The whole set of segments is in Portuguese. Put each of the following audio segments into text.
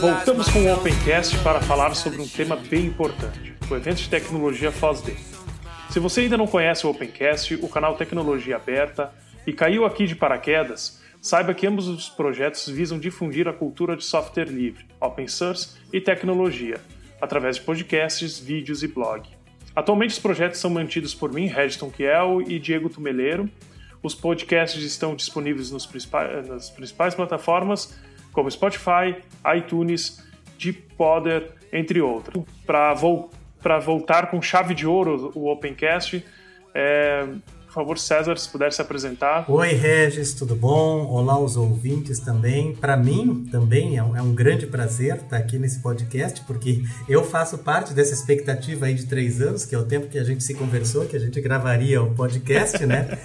Voltamos com o OpenCast para falar sobre um tema bem importante, o evento de tecnologia FOSSDay. Se você ainda não conhece o OpenCast, o canal Tecnologia Aberta, e caiu aqui de paraquedas, saiba que ambos os projetos visam difundir a cultura de software livre, open source e tecnologia, através de podcasts, vídeos e blog. Atualmente os projetos são mantidos por mim, Regis Tomkiel e Diego Tumeleiro. Os podcasts estão disponíveis nas principais plataformas, como Spotify, iTunes, Deezer, entre outras. Para voltar com chave de ouro o OpenCast, por favor, César, se puder se apresentar. Oi, Regis, tudo bom? Olá os ouvintes também. Para mim também é um grande prazer estar aqui nesse podcast, porque eu faço parte dessa expectativa aí de 3 anos, que é o tempo que a gente se conversou, que a gente gravaria o podcast, né?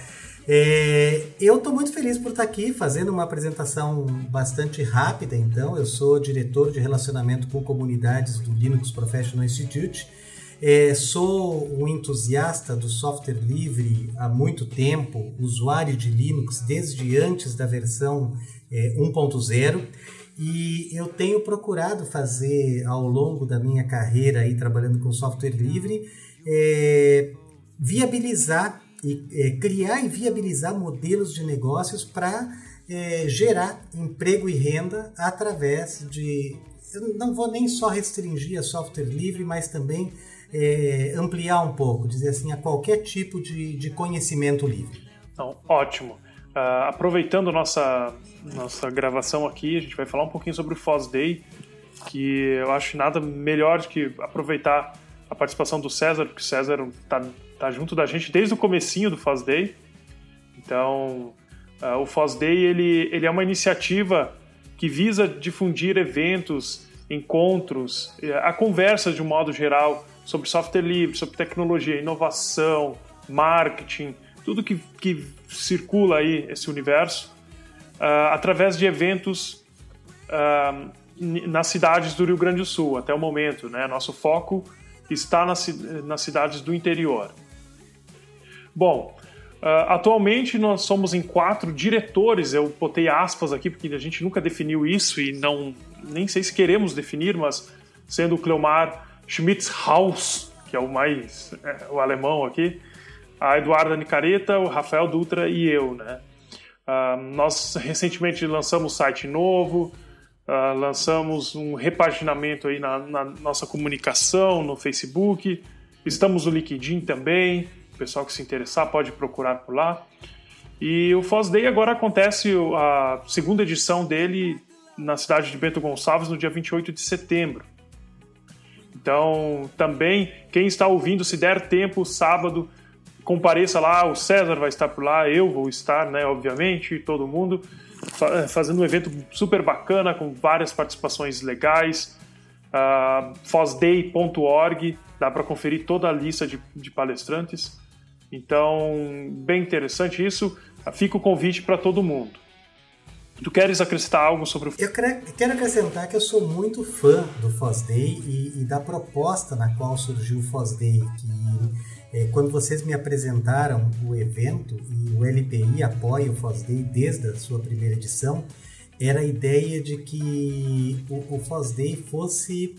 Eu estou muito feliz por estar aqui fazendo uma apresentação bastante rápida. Então, eu sou diretor de relacionamento com comunidades do Linux Professional Institute, sou um entusiasta do software livre há muito tempo, usuário de Linux desde antes da versão 1.0, e eu tenho procurado fazer ao longo da minha carreira aí, trabalhando com software livre, viabilizar criar e viabilizar modelos de negócios para gerar emprego e renda através de... Eu não vou nem só restringir a software livre, mas também ampliar um pouco, dizer assim, a qualquer tipo de conhecimento livre. Então, ótimo. Aproveitando nossa gravação aqui, a gente vai falar um pouquinho sobre o FOSSDay, que eu acho nada melhor do que aproveitar a participação do César, porque o César está junto da gente desde o comecinho do FOSSDay. Então, o FOSSDay ele é uma iniciativa que visa difundir eventos, encontros, a conversa de um modo geral sobre software livre, sobre tecnologia, inovação, marketing, tudo que circula aí esse universo, através de eventos nas cidades do Rio Grande do Sul, até o momento, né? Nosso foco está nas cidades do interior. Bom, atualmente nós somos em 4 diretores, eu botei aspas aqui porque a gente nunca definiu isso e nem sei se queremos definir, mas sendo o Cleomar Schmitzhaus, que é o alemão aqui, a Eduarda Nicareta, o Rafael Dutra e eu, né? Nós recentemente lançamos um site novo, lançamos um repaginamento aí na nossa comunicação no Facebook, estamos no LinkedIn também, o pessoal que se interessar pode procurar por lá. E o FOSSDay agora acontece a segunda edição dele na cidade de Bento Gonçalves no dia 28 de setembro. Então também quem está ouvindo, se der tempo, sábado compareça lá, o César vai estar por lá, eu vou estar, né, obviamente, todo mundo, fazendo um evento super bacana com várias participações legais. FOSSDay.org, dá para conferir toda a lista de palestrantes. Então, bem interessante isso. Fica o convite para todo mundo. Tu queres acrescentar algo sobre o... Eu quero acrescentar que eu sou muito fã do FOSSDay e da proposta na qual surgiu o FOSSDay, que... Quando vocês me apresentaram o evento, e o LPI apoia o FOSSDay desde a sua primeira edição, era a ideia de que o FOSSDay fosse,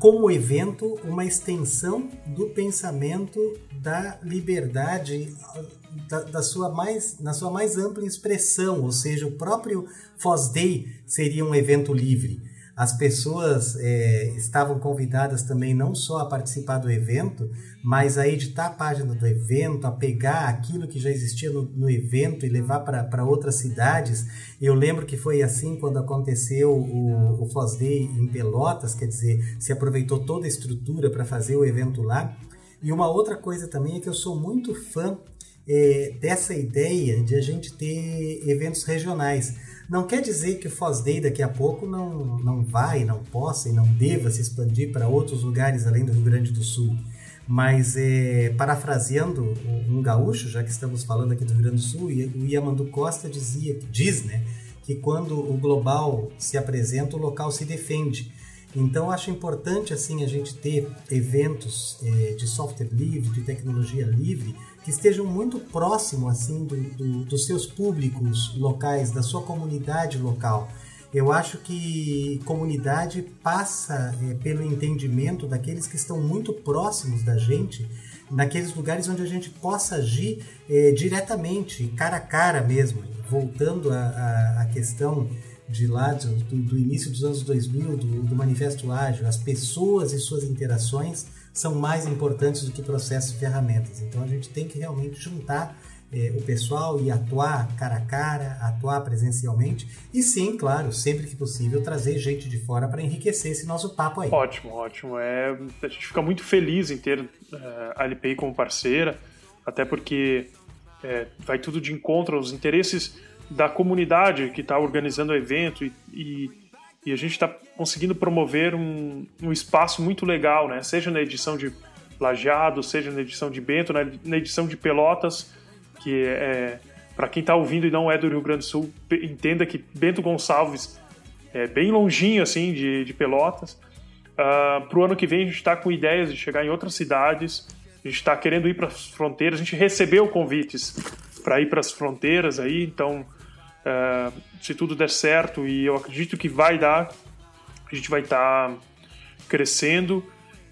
como evento, uma extensão do pensamento da liberdade na sua mais ampla expressão, ou seja, o próprio FOSSDay seria um evento livre. As pessoas estavam convidadas também não só a participar do evento, mas a editar a página do evento, a pegar aquilo que já existia no evento e levar para outras cidades. Eu lembro que foi assim quando aconteceu o FOSSDay em Pelotas, quer dizer, se aproveitou toda a estrutura para fazer o evento lá. E uma outra coisa também é que eu sou muito fã dessa ideia de a gente ter eventos regionais. Não quer dizer que o FOSSDay daqui a pouco não vai, não possa e não deva se expandir para outros lugares além do Rio Grande do Sul. Mas, parafraseando um gaúcho, já que estamos falando aqui do Rio Grande do Sul, o Yamandu Costa diz, né, que quando o global se apresenta, o local se defende. Então, acho importante assim, a gente ter eventos de software livre, de tecnologia livre, que estejam muito próximo assim, dos seus públicos locais, da sua comunidade local. Eu acho que comunidade passa pelo entendimento daqueles que estão muito próximos da gente, naqueles lugares onde a gente possa agir diretamente, cara a cara mesmo, voltando à questão de lá do início dos anos 2000, do Manifesto Ágil. As pessoas e suas interações são mais importantes do que processos e ferramentas. Então a gente tem que realmente juntar o pessoal e atuar cara a cara, atuar presencialmente e sim, claro, sempre que possível trazer gente de fora para enriquecer esse nosso papo aí. Ótimo, ótimo. A gente fica muito feliz em ter a LPI como parceira, até porque vai tudo de encontro aos interesses da comunidade que está organizando o evento e a gente está conseguindo promover um espaço muito legal, né? Seja na edição de Lajeado, seja na edição de Bento, na edição de Pelotas, que para quem está ouvindo e não é do Rio Grande do Sul, entenda que Bento Gonçalves é bem longinho assim, de Pelotas. Para o ano que vem a gente está com ideias de chegar em outras cidades, a gente está querendo ir para as fronteiras, a gente recebeu convites para ir para as fronteiras aí, então se tudo der certo, e eu acredito que vai dar, a gente vai estar crescendo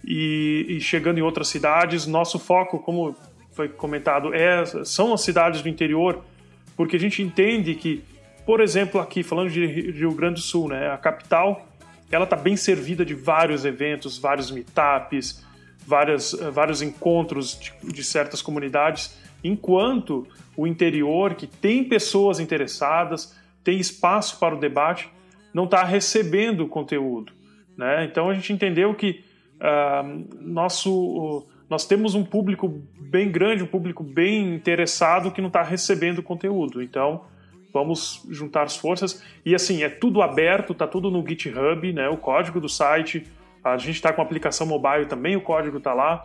e chegando em outras cidades. Nosso foco, como foi comentado, são as cidades do interior, porque a gente entende que, por exemplo, aqui, falando de Rio Grande do Sul, né, a capital, ela está bem servida de vários eventos, vários meetups, vários encontros de certas comunidades, enquanto o interior, que tem pessoas interessadas, tem espaço para o debate, não está recebendo conteúdo, né? Então a gente entendeu que nós temos um público bem grande, um público bem interessado que não está recebendo conteúdo. Então, vamos juntar as forças. E assim, é tudo aberto, está tudo no GitHub, né? O código do site, a gente está com a aplicação mobile também, o código está lá.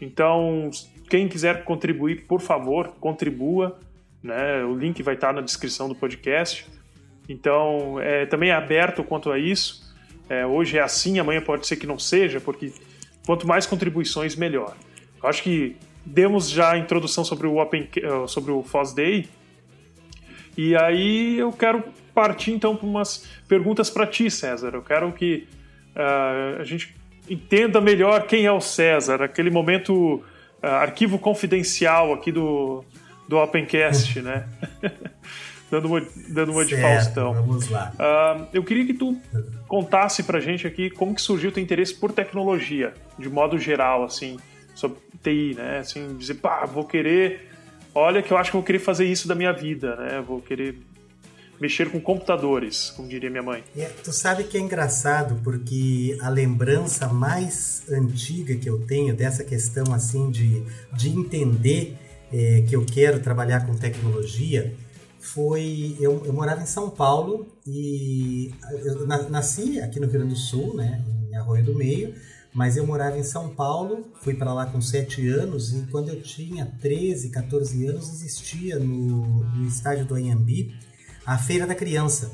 Então, quem quiser contribuir, por favor, contribua, né? O link vai estar na descrição do podcast. Então, também é aberto quanto a isso. Hoje é assim, amanhã pode ser que não seja, porque quanto mais contribuições, melhor. Eu acho que demos já a introdução sobre o FOSSDay. E aí eu quero partir então para umas perguntas para ti, César. Eu quero que a gente entenda melhor quem é o César. Aquele momento arquivo confidencial aqui do OpenCast, né? Dando uma de Faustão. Vamos lá. Eu queria que tu contasse pra gente aqui como que surgiu o teu interesse por tecnologia, de modo geral, assim, sobre TI, né? Assim, dizer, pá, vou querer... Olha que eu acho que eu vou querer fazer isso da minha vida, né? Vou querer mexer com computadores, como diria minha mãe. Tu sabe que é engraçado, porque a lembrança mais antiga que eu tenho dessa questão, assim, de entender que eu quero trabalhar com tecnologia... Foi, eu morava em São Paulo e eu nasci aqui no Rio Grande do Sul, né, em Arroio do Meio, mas eu morava em São Paulo, fui para lá com 7 anos e quando eu tinha 13, 14 anos existia no estádio do Anhembi a Feira da Criança.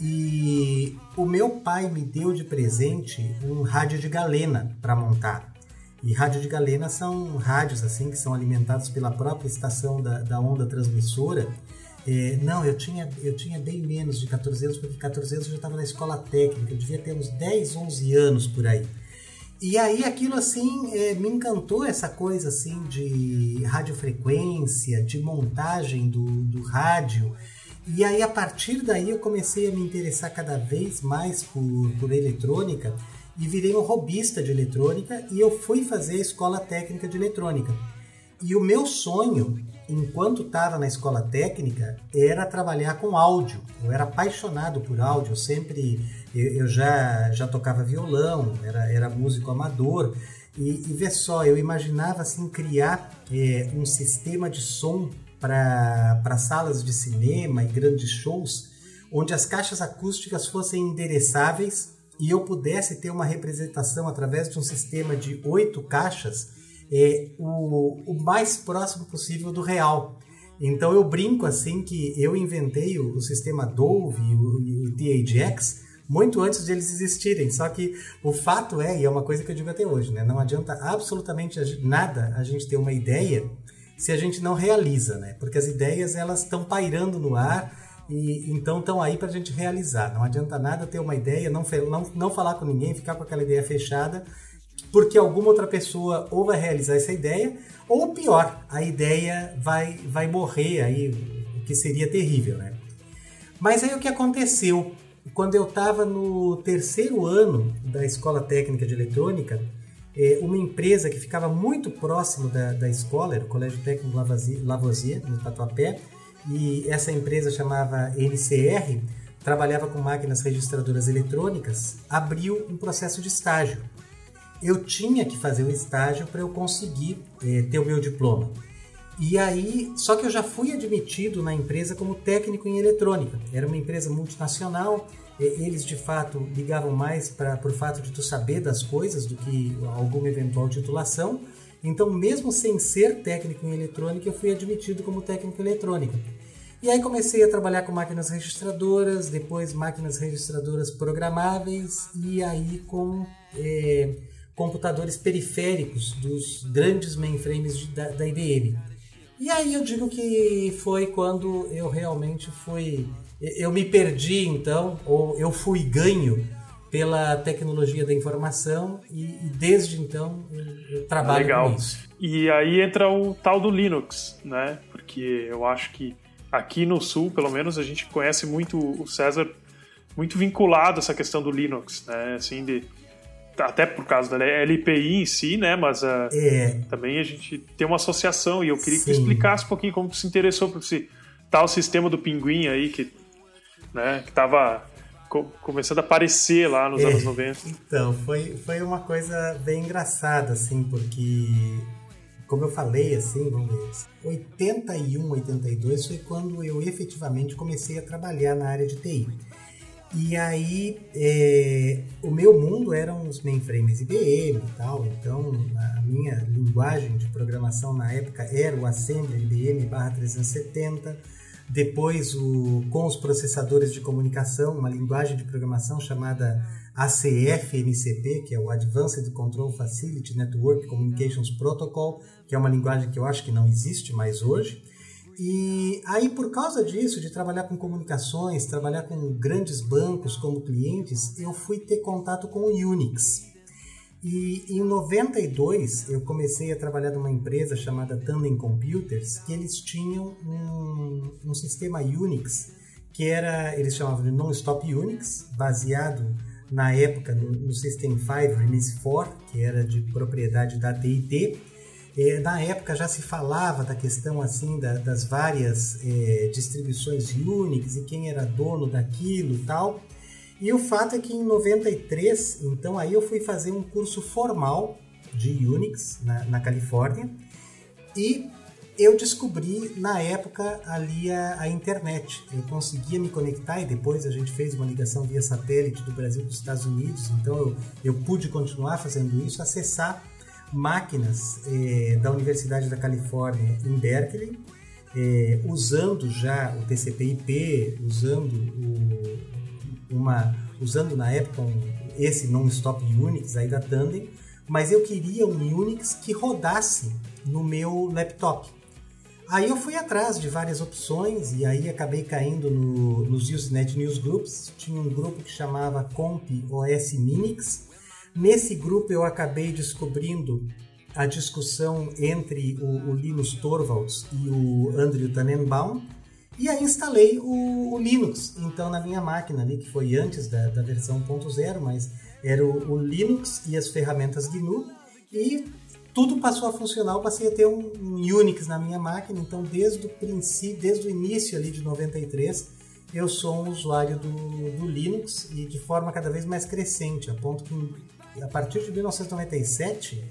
E o meu pai me deu de presente um rádio de galena para montar. E rádio de galena são rádios assim, que são alimentados pela própria estação da onda transmissora. Não, eu tinha bem menos de 14 anos, porque 14 anos eu já estava na escola técnica, eu devia ter uns 10, 11 anos por aí. E aí aquilo assim, me encantou essa coisa assim de radiofrequência, de montagem do rádio. E aí a partir daí eu comecei a me interessar cada vez mais por eletrônica e virei um robista de eletrônica e eu fui fazer a escola técnica de eletrônica. E o meu sonho, enquanto estava na escola técnica, era trabalhar com áudio. Eu era apaixonado por áudio, eu já tocava violão, era músico amador, e vê só, eu imaginava assim, criar um sistema de som para salas de cinema e grandes shows, onde as caixas acústicas fossem endereçáveis e eu pudesse ter uma representação através de um sistema de 8 caixas, o mais próximo possível do real. Então eu brinco assim que eu inventei o sistema Dolby e o THX muito antes de eles existirem. Só que o fato é, e é uma coisa que eu digo até hoje, né? Não adianta absolutamente nada a gente ter uma ideia se a gente não realiza, né? Porque as ideias, elas estão pairando no ar e então estão aí para a gente realizar. Não adianta nada ter uma ideia, não falar com ninguém, ficar com aquela ideia fechada, porque alguma outra pessoa ou vai realizar essa ideia, ou pior, a ideia vai morrer aí, o que seria terrível, né? Mas aí o que aconteceu? Quando eu estava no terceiro ano da Escola Técnica de Eletrônica, uma empresa que ficava muito próximo da escola, era o Colégio Técnico Lavoisier, no Tatuapé, e essa empresa chamava NCR, trabalhava com máquinas registradoras eletrônicas, abriu um processo de estágio. Eu tinha que fazer um estágio para eu conseguir ter o meu diploma. E aí, só que eu já fui admitido na empresa como técnico em eletrônica. Era uma empresa multinacional, eles de fato ligavam mais para o fato de tu saber das coisas do que alguma eventual titulação. Então, mesmo sem ser técnico em eletrônica, eu fui admitido como técnico em eletrônica. E aí comecei a trabalhar com máquinas registradoras, depois máquinas registradoras programáveis e aí com computadores periféricos dos grandes mainframes da IBM. E aí eu digo que foi quando eu realmente fui... Eu me perdi, então, ou eu fui ganho pela tecnologia da informação e desde então eu trabalho com isso. E aí entra o tal do Linux, né? Porque eu acho que aqui no Sul, pelo menos, a gente conhece muito o César, muito vinculado a essa questão do Linux, né? Assim, até por causa da LPI em si, né? Mas também a gente tem uma associação e eu queria que tu explicasse um pouquinho como tu se interessou por esse tal sistema do Pinguim aí que, né, que tava começando a aparecer lá nos anos 90. Então, foi uma coisa bem engraçada, assim, porque, como eu falei, assim, vamos ver, 81, 82 foi quando eu efetivamente comecei a trabalhar na área de TI. E aí, o meu mundo eram os mainframes IBM e tal, então a minha linguagem de programação na época era o Assembly IBM/370, depois com os processadores de comunicação, uma linguagem de programação chamada ACF-MCP, que é o Advanced Control Facility Network Communications Protocol, que é uma linguagem que eu acho que não existe mais hoje. E aí, por causa disso, de trabalhar com comunicações, trabalhar com grandes bancos como clientes, eu fui ter contato com o Unix. E em 92 eu comecei a trabalhar numa empresa chamada Tandem Computers, que eles tinham um sistema Unix, que era, eles chamavam de Non-Stop UNIX, baseado na época no System 5 Release 4, que era de propriedade da TIT. Na época já se falava da questão assim, das várias distribuições Unix e quem era dono daquilo e tal. E o fato é que em 93, então aí eu fui fazer um curso formal de Unix na Califórnia e eu descobri na época ali a internet. Eu conseguia me conectar e depois a gente fez uma ligação via satélite do Brasil para os Estados Unidos, então eu pude continuar fazendo isso, acessar máquinas da Universidade da Califórnia em Berkeley, usando já o TCP/IP, usando na época esse non-stop Unix aí da Tandem, mas eu queria um Unix que rodasse no meu laptop. Aí eu fui atrás de várias opções e aí acabei caindo nos Usenet News Groups. Tinha um grupo que chamava Comp OS Minix. Nesse grupo eu acabei descobrindo a discussão entre o Linus Torvalds e o Andrew Tannenbaum. E aí instalei o Linux, então na minha máquina ali, que foi antes da versão 1.0, mas era o Linux e as ferramentas GNU, e tudo passou a funcionar, eu passei a ter um Unix na minha máquina, então desde o início ali de 93, eu sou um usuário do Linux e de forma cada vez mais crescente, a ponto que a partir de 1997,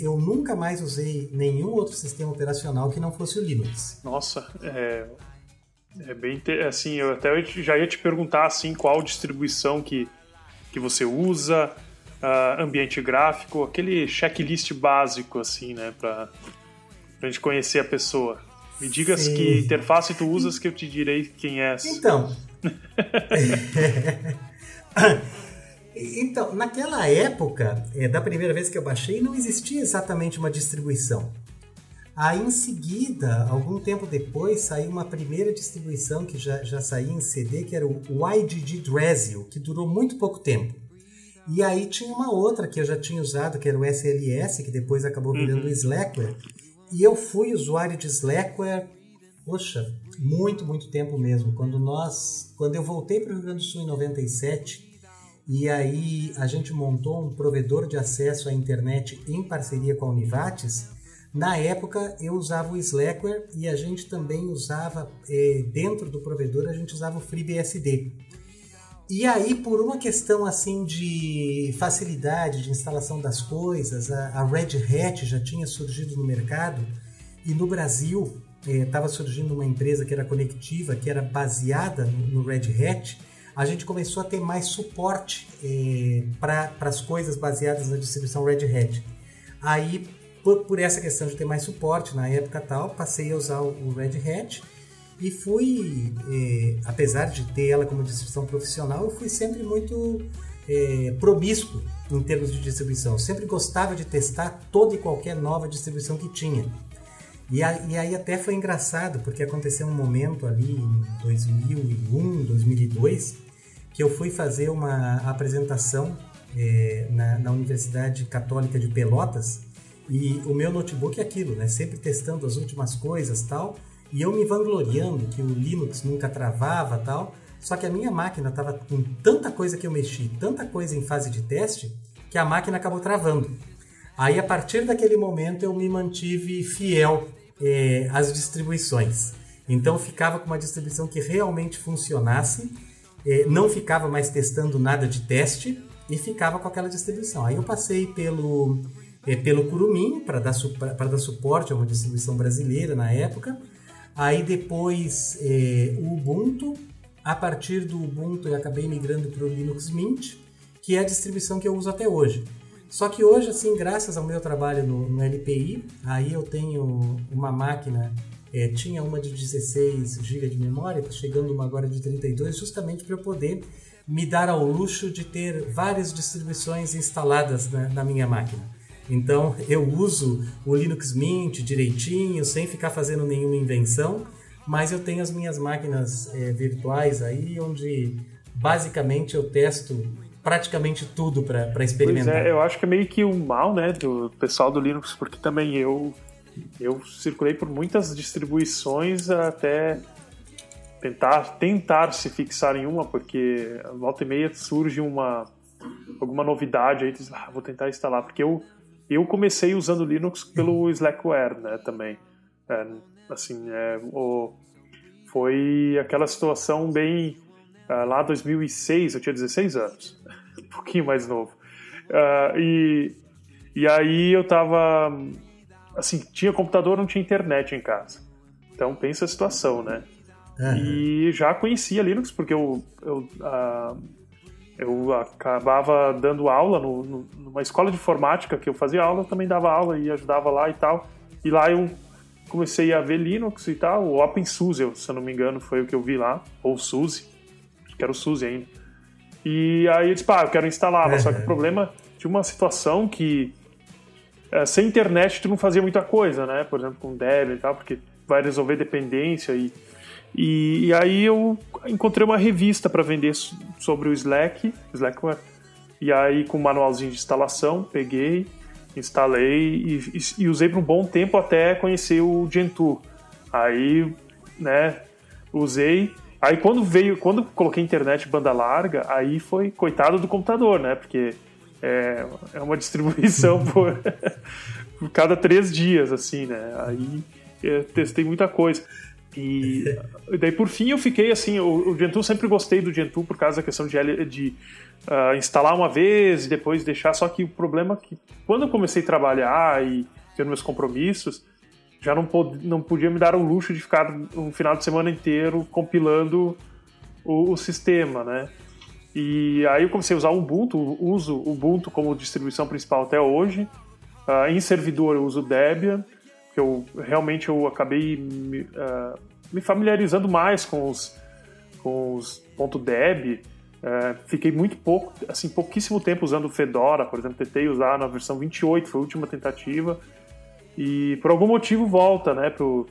eu nunca mais usei nenhum outro sistema operacional que não fosse o Linux. Nossa, é bem assim, eu até já ia te perguntar assim, qual distribuição que você usa, ambiente gráfico, aquele checklist básico assim, né, pra gente conhecer a pessoa. Me digas que interface tu usas que eu te direi quem é. Então, Então, naquela época, da primeira vez que eu baixei, não existia exatamente uma distribuição. Aí, em seguida, algum tempo depois, saiu uma primeira distribuição que já saía em CD, que era o YDD Drezio, que durou muito pouco tempo. E aí tinha uma outra que eu já tinha usado, que era o SLS, que depois acabou virando o Slackware. E eu fui usuário de Slackware, poxa, muito, muito tempo mesmo. Quando eu voltei para o Rio Grande do Sul em 97... E aí a gente montou um provedor de acesso à internet em parceria com a Univates. Na época eu usava o Slackware e a gente também usava, dentro do provedor, a gente usava o FreeBSD. E aí, por uma questão assim de facilidade de instalação das coisas, a Red Hat já tinha surgido no mercado e no Brasil estava surgindo uma empresa que era conectiva, que era baseada no Red Hat. A gente começou a ter mais suporte para as coisas baseadas na distribuição Red Hat. Aí, por essa questão de ter mais suporte, na época tal, passei a usar o Red Hat e fui, apesar de ter ela como distribuição profissional, eu fui sempre muito promíscuo em termos de distribuição. Eu sempre gostava de testar toda e qualquer nova distribuição que tinha. E aí até foi engraçado, porque aconteceu um momento ali em 2001, 2002, que eu fui fazer uma apresentação na Universidade Católica de Pelotas, e o meu notebook é aquilo, né? Sempre testando as últimas coisas e tal, e eu me vangloriando que o Linux nunca travava e tal, só que a minha máquina estava com tanta coisa que eu mexi, tanta coisa em fase de teste, que a máquina acabou travando. Aí, a partir daquele momento, eu me mantive fiel às distribuições. Então, ficava com uma distribuição que realmente funcionasse, não ficava mais testando nada de teste e ficava com aquela distribuição. Aí, eu passei pelo Curumim para dar suporte a uma distribuição brasileira na época. Aí, depois, o Ubuntu. A partir do Ubuntu, eu acabei migrando para o Linux Mint, que é a distribuição que eu uso até hoje. Só que hoje, assim, graças ao meu trabalho no LPI, aí eu tenho uma máquina, tinha uma de 16 GB de memória, está chegando uma agora de 32, justamente para eu poder me dar ao luxo de ter várias distribuições instaladas na minha máquina. Então, eu uso o Linux Mint direitinho, sem ficar fazendo nenhuma invenção, mas eu tenho as minhas máquinas virtuais aí, onde basicamente eu testo praticamente tudo para experimentar. Pois é, eu acho que é meio que um mal, né, do pessoal do Linux, porque também eu circulei por muitas distribuições até tentar se fixar em uma, porque volta e meia surge alguma novidade aí, tu diz, vou tentar instalar, porque eu comecei usando Linux pelo Slackware, né, também. Foi aquela situação bem... Lá em 2006, eu tinha 16 anos, um pouquinho mais novo. E aí eu tava... Assim, tinha computador, não tinha internet em casa. Então, pensa a situação, né? Uhum. E já conhecia Linux, porque eu acabava dando aula numa escola de informática que eu fazia aula, eu também dava aula e ajudava lá e tal. E lá eu comecei a ver Linux e tal, o OpenSUSE, se eu não me engano, foi o que eu vi lá, ou SUSE. Que era o SUSE ainda. E aí eu disse, eu quero instalar. Mas só que o problema de uma situação que sem internet tu não fazia muita coisa, né? Por exemplo, com Debian e tal, porque vai resolver dependência. E aí eu encontrei uma revista para vender sobre o Slackware. E aí com um manualzinho de instalação, peguei, instalei e usei por um bom tempo até conhecer o Gentoo. Aí, né, usei. Aí quando coloquei internet banda larga, aí foi coitado do computador, né? Porque é uma distribuição por cada 3 dias, assim, né? Aí eu testei muita coisa. E daí, por fim, eu fiquei assim... O Gentoo, sempre gostei do Gentoo por causa da questão de instalar uma vez e depois deixar. Só que o problema é que quando eu comecei a trabalhar e ter meus compromissos... Já não podia me dar o luxo de ficar um final de semana inteiro compilando o sistema, né? E aí eu comecei a usar o Ubuntu, uso o Ubuntu como distribuição principal até hoje. Em servidor eu uso o Debian, que eu acabei me familiarizando mais com os com os .deb, fiquei muito pouco, assim, pouquíssimo tempo usando o Fedora, por exemplo, tentei usar na versão 28, foi a última tentativa, e por algum motivo volta, né, pro...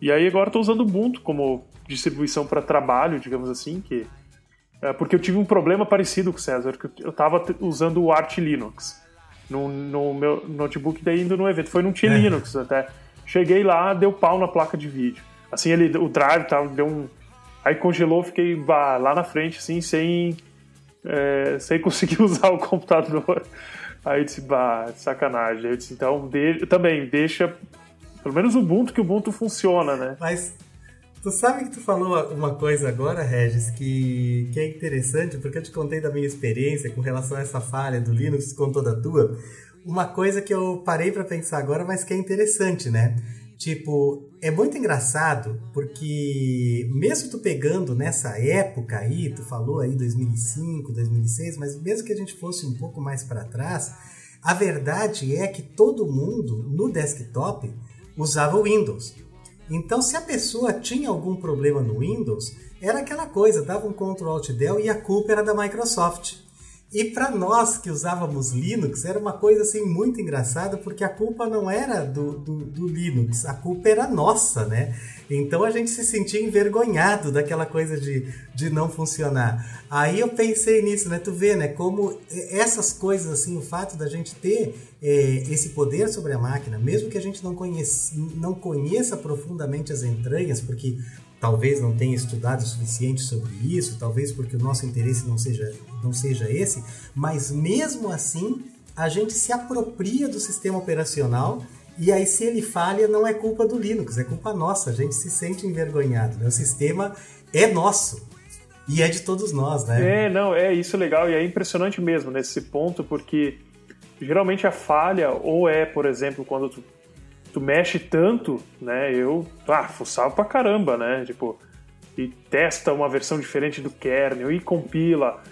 E aí agora estou usando o Ubuntu como distribuição para trabalho, digamos assim, que... porque eu tive um problema parecido com o César, que eu estava usando o Arch Linux no meu notebook, daí indo no evento, foi num T-Linux até, cheguei lá, deu pau na placa de vídeo, assim, ele, o drive tal, deu um... Aí congelou, fiquei lá na frente, assim, sem conseguir usar o computador. Aí eu disse, sacanagem. Aí eu disse, então, também, deixa pelo menos o Ubuntu, que o Ubuntu funciona, né? Mas tu sabe que tu falou uma coisa agora, Regis, que é interessante, porque eu te contei da minha experiência com relação a essa falha do Linux, com toda a tua. Uma coisa que eu parei pra pensar agora, mas que é interessante, né? Tipo, é muito engraçado, porque mesmo tu pegando nessa época aí, tu falou aí 2005, 2006, mas mesmo que a gente fosse um pouco mais para trás, a verdade é que todo mundo no desktop usava o Windows. Então, se a pessoa tinha algum problema no Windows, era aquela coisa, dava um Ctrl+Alt+Del e a culpa era da Microsoft. E para nós que usávamos Linux, era uma coisa assim muito engraçada, porque a culpa não era do Linux, a culpa era nossa, né? Então a gente se sentia envergonhado daquela coisa de não funcionar. Aí eu pensei nisso, né? Tu vê, né? Como essas coisas, assim, o fato da gente ter esse poder sobre a máquina, mesmo que a gente não conheça profundamente as entranhas, porque talvez não tenha estudado o suficiente sobre isso, talvez porque o nosso interesse não seja esse, mas mesmo assim a gente se apropria do sistema operacional e aí se ele falha não é culpa do Linux, é culpa nossa, a gente se sente envergonhado, né? O sistema é nosso e é de todos nós, né? Isso é legal e é impressionante mesmo nesse ponto, porque geralmente a falha ou por exemplo, quando tu mexe tanto, né, eu fuçava pra caramba, né, tipo, e testa uma versão diferente do kernel e compila,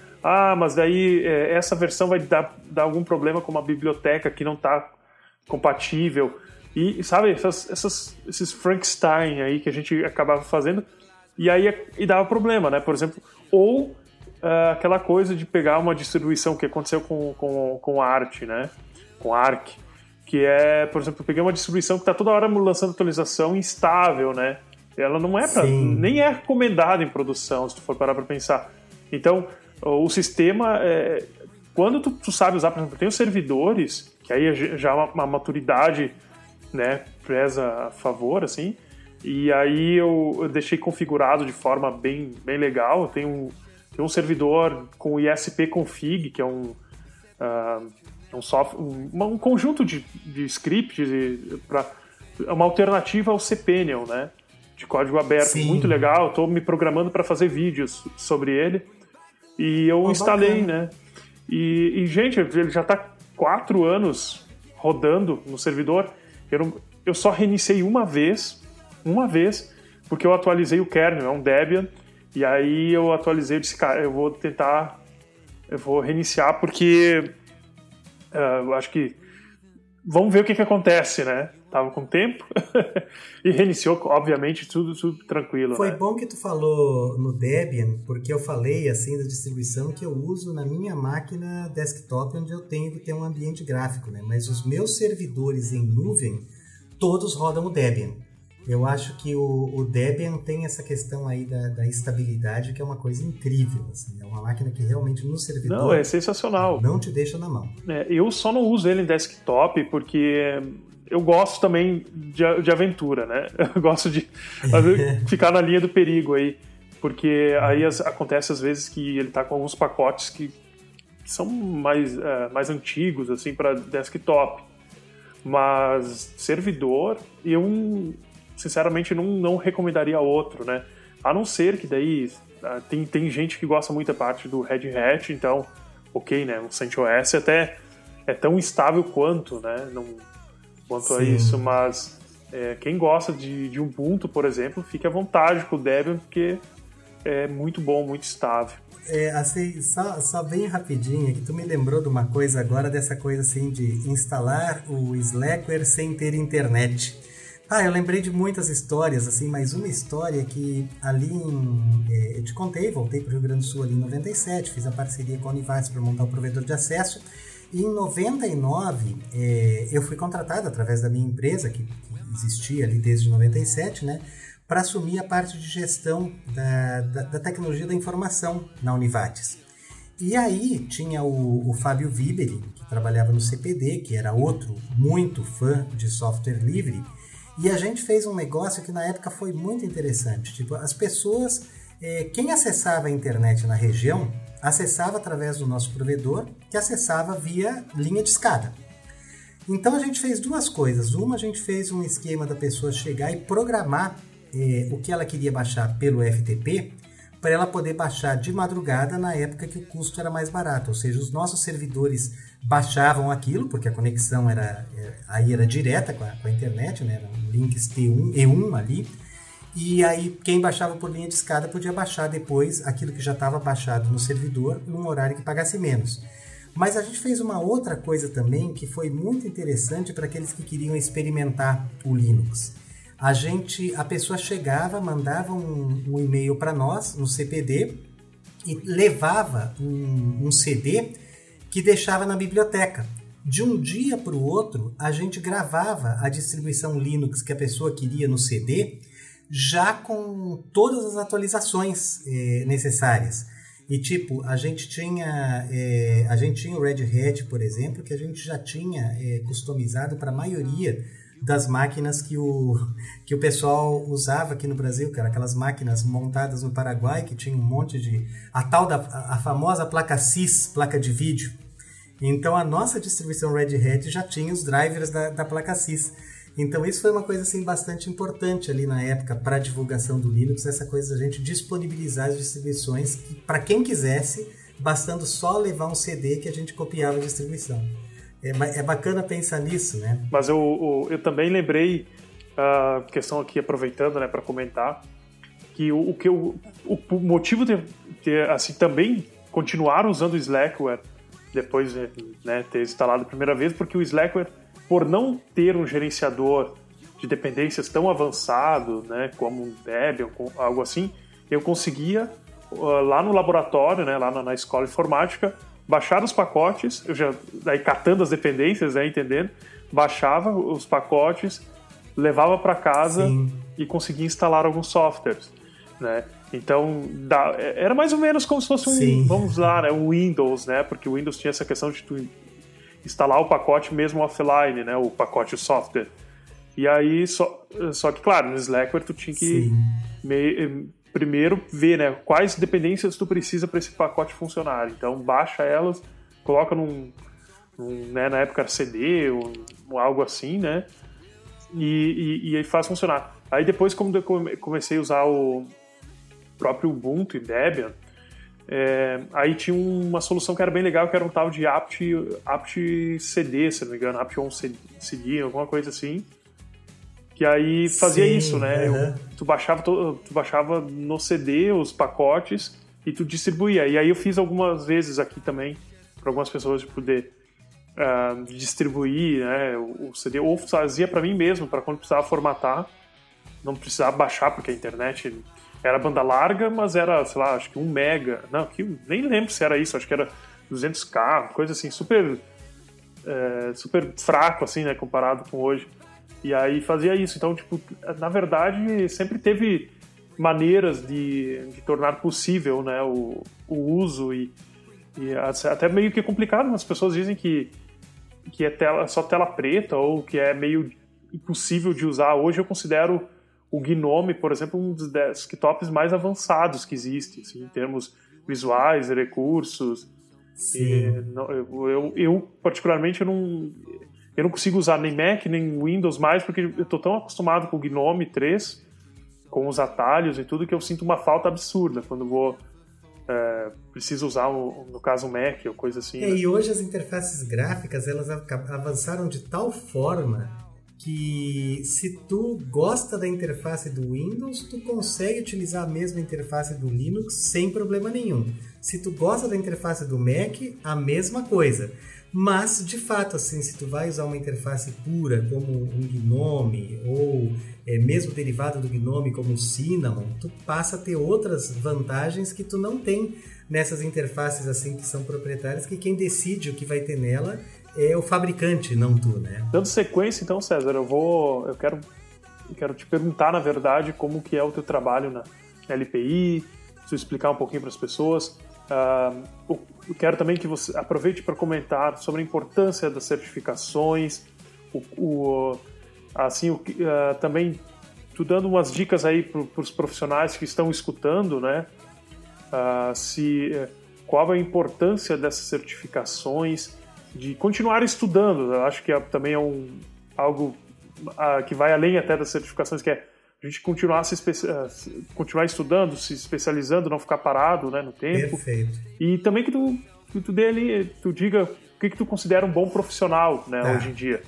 mas daí essa versão vai dar algum problema com uma biblioteca que não tá compatível, e sabe, esses Frankenstein aí que a gente acabava fazendo, e dava problema, né, por exemplo, ou aquela coisa de pegar uma distribuição que aconteceu com Arch, né, com Arch, que é, por exemplo, eu peguei uma distribuição que está toda hora lançando atualização instável, né? Ela não é nem é recomendada em produção, se tu for parar para pensar. Então, o sistema, quando tu sabe usar, por exemplo, tem os servidores, que aí já é uma maturidade, né, preza a favor, assim, e aí eu deixei configurado de forma bem, bem legal. Eu tenho um servidor com o ISP-config, que é um conjunto de scripts é uma alternativa ao cPanel, né? De código aberto, muito legal. Estou me programando para fazer vídeos sobre ele e eu instalei, bacana, né? E gente, ele já está 4 anos rodando no servidor. Eu só reiniciei uma vez, porque eu atualizei o kernel, é um Debian, e aí eu atualizei e disse, cara, eu vou reiniciar porque... acho que vamos ver o que acontece, né? Tava com tempo e reiniciou, obviamente, tudo tranquilo. Foi, né? Bom que tu falou no Debian, porque eu falei assim da distribuição que eu uso na minha máquina desktop, onde eu tenho que ter um ambiente gráfico, né? Mas os meus servidores em nuvem todos rodam o Debian. Eu acho que o Debian tem essa questão aí da estabilidade, que é uma coisa incrível, assim. É uma máquina que realmente no servidor... Não, é sensacional. Não te deixa na mão. Eu só não uso ele em desktop porque eu gosto também de aventura, né? Eu gosto de ficar na linha do perigo aí, porque aí acontece às vezes que ele tá com alguns pacotes que são mais antigos, assim, para desktop. Mas servidor, eu... sinceramente, não recomendaria outro, né? A não ser que daí tem gente que gosta muito da parte do Red Hat, então, ok, né? O CentOS até é tão estável quanto, né? Quanto a isso, mas quem gosta de Ubuntu, por exemplo, fique à vontade com o Debian, porque é muito bom, muito estável. Assim, só bem rapidinho, que tu me lembrou de uma coisa agora, dessa coisa assim de instalar o Slackware sem ter internet. Ah, eu lembrei de muitas histórias, assim, mas uma história que ali eu te contei, voltei para o Rio Grande do Sul ali em 97, fiz a parceria com a Univates para montar o provedor de acesso, e em 99 eu fui contratado através da minha empresa, que existia ali desde 97, né, para assumir a parte de gestão da tecnologia da informação na Univates. E aí tinha o Fábio Viberi, que trabalhava no CPD, que era outro muito fã de software livre, e a gente fez um negócio que na época foi muito interessante. Tipo, as pessoas, quem acessava a internet na região, acessava através do nosso provedor, que acessava via linha de escada. Então a gente fez duas coisas. Uma, a gente fez um esquema da pessoa chegar e programar o que ela queria baixar pelo FTP, para ela poder baixar de madrugada na época que o custo era mais barato. Ou seja, os nossos servidores baixavam aquilo, porque a conexão era direta com a internet, né? Eram links T1, E1 ali, e aí quem baixava por linha de escada podia baixar depois aquilo que já estava baixado no servidor num horário que pagasse menos. Mas a gente fez uma outra coisa também que foi muito interessante para aqueles que queriam experimentar o Linux. A pessoa chegava, mandava um e-mail para nós, no CPD, e levava um CD que deixava na biblioteca. De um dia para o outro, a gente gravava a distribuição Linux que a pessoa queria no CD, já com todas as atualizações necessárias. E tipo, a gente tinha o Red Hat, por exemplo, que a gente já tinha customizado para a maioria das máquinas que o pessoal usava aqui no Brasil, cara, aquelas máquinas montadas no Paraguai que tinha um monte de... a famosa placa CIS, placa de vídeo. Então a nossa distribuição Red Hat já tinha os drivers da placa CIS. Então isso foi uma coisa assim, bastante importante ali na época para a divulgação do Linux, essa coisa da gente disponibilizar as distribuições que, para quem quisesse, bastando só levar um CD que a gente copiava a distribuição. É bacana pensar nisso, né? Mas eu também lembrei, questão aqui aproveitando, né, para comentar, que o motivo de assim, também continuar usando o Slackware depois de, né, ter instalado a primeira vez, porque o Slackware, por não ter um gerenciador de dependências tão avançado, né, como um Debian, algo assim, eu conseguia, lá no laboratório, né, lá na escola informática, baixar os pacotes, eu já daí catando as dependências, né, entendendo, baixava os pacotes, levava para casa. Sim. E conseguia instalar alguns softwares, né? Então, era mais ou menos como se fosse um, vamos lá, né, um Windows, né? Porque o Windows tinha essa questão de tu instalar o pacote mesmo offline, né, o pacote, o software. E aí, só que, claro, no Slackware tu tinha que primeiro ver, né, quais dependências tu precisa para esse pacote funcionar. Então baixa elas, coloca né, na época era CD ou algo assim, né, e aí faz funcionar. Aí depois, quando eu comecei a usar o próprio Ubuntu e Debian, aí tinha uma solução que era bem legal, que era um tal de apt-cd, se não me engano, apt-on-cd, alguma coisa assim, que aí fazia isso, né? Uhum. Tu baixava no CD os pacotes e tu distribuía. E aí eu fiz algumas vezes aqui também, para algumas pessoas, de poder distribuir, né, o CD, ou fazia para mim mesmo, para quando precisava formatar, não precisava baixar, porque a internet era banda larga, mas era, sei lá, acho que 1 mega, não, que nem lembro se era isso, acho que era 200k, coisa assim, super fraco, assim, né, comparado com hoje. E aí fazia isso. Então, tipo, na verdade, sempre teve maneiras de tornar possível, né, o uso e até meio que complicado. As pessoas dizem que é só tela preta ou que é meio impossível de usar. Hoje eu considero o GNOME, por exemplo, um dos desktops mais avançados que existe, assim, em termos visuais, recursos. E, não, eu particularmente, eu não consigo usar nem Mac, nem Windows mais, porque eu estou tão acostumado com o GNOME 3, com os atalhos e tudo, que eu sinto uma falta absurda quando preciso usar, no caso, um Mac ou coisa assim. Né? E hoje as interfaces gráficas, elas avançaram de tal forma que, se tu gosta da interface do Windows, tu consegue utilizar a mesma interface do Linux sem problema nenhum. Se tu gosta da interface do Mac, a mesma coisa. Mas, de fato, assim, se tu vai usar uma interface pura como um GNOME ou mesmo derivado do GNOME como o Cinnamon, tu passa a ter outras vantagens que tu não tem nessas interfaces assim que são proprietárias, que quem decide o que vai ter nela é o fabricante, não tu, né? Dando sequência, então, César, eu quero te perguntar, na verdade, como que é o teu trabalho na LPI, se explicar um pouquinho para as pessoas. Eu quero também que você aproveite para comentar sobre a importância das certificações, também tu dando umas dicas aí para os profissionais que estão escutando, né? Qual é a importância dessas certificações, de continuar estudando. Eu acho que também é algo que vai além até das certificações, que é a gente continuar estudando, se especializando, não ficar parado, né, no tempo. Perfeito. E também que tu diga o que tu considera um bom profissional, né, hoje em dia,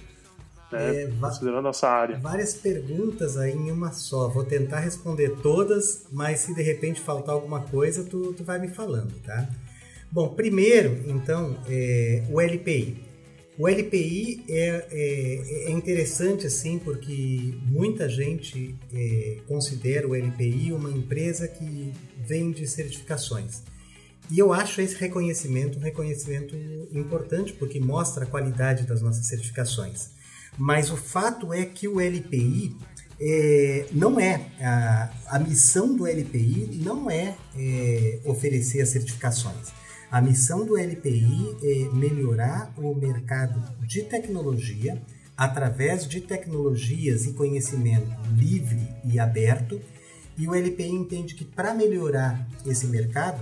né, considerando nossa área. Várias perguntas aí em uma só. Vou tentar responder todas, mas se de repente faltar alguma coisa, tu vai me falando, tá? Bom, primeiro, então, o LPI. O LPI é interessante, assim, porque muita gente considera o LPI uma empresa que vende certificações. E eu acho esse reconhecimento um reconhecimento importante, porque mostra a qualidade das nossas certificações. Mas o fato é que o LPI a missão do LPI não é oferecer as certificações. A missão do LPI é melhorar o mercado de tecnologia através de tecnologias e conhecimento livre e aberto. E o LPI entende que, para melhorar esse mercado,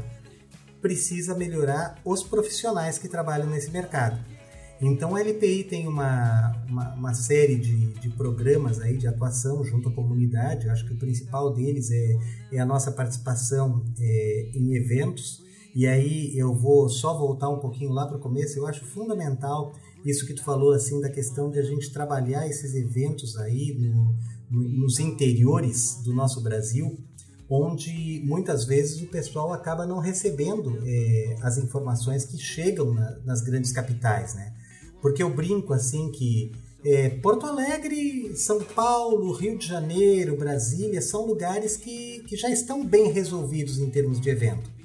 precisa melhorar os profissionais que trabalham nesse mercado. Então, o LPI tem uma série de programas aí de atuação junto à comunidade. Eu acho que o principal deles é a nossa participação em eventos. E aí eu vou só voltar um pouquinho lá para o começo. Eu acho fundamental isso que tu falou, assim, da questão de a gente trabalhar esses eventos aí nos interiores do nosso Brasil, onde muitas vezes o pessoal acaba não recebendo as informações que chegam nas grandes capitais, né? Porque eu brinco, assim, que Porto Alegre, São Paulo, Rio de Janeiro, Brasília são lugares que já estão bem resolvidos em termos de evento.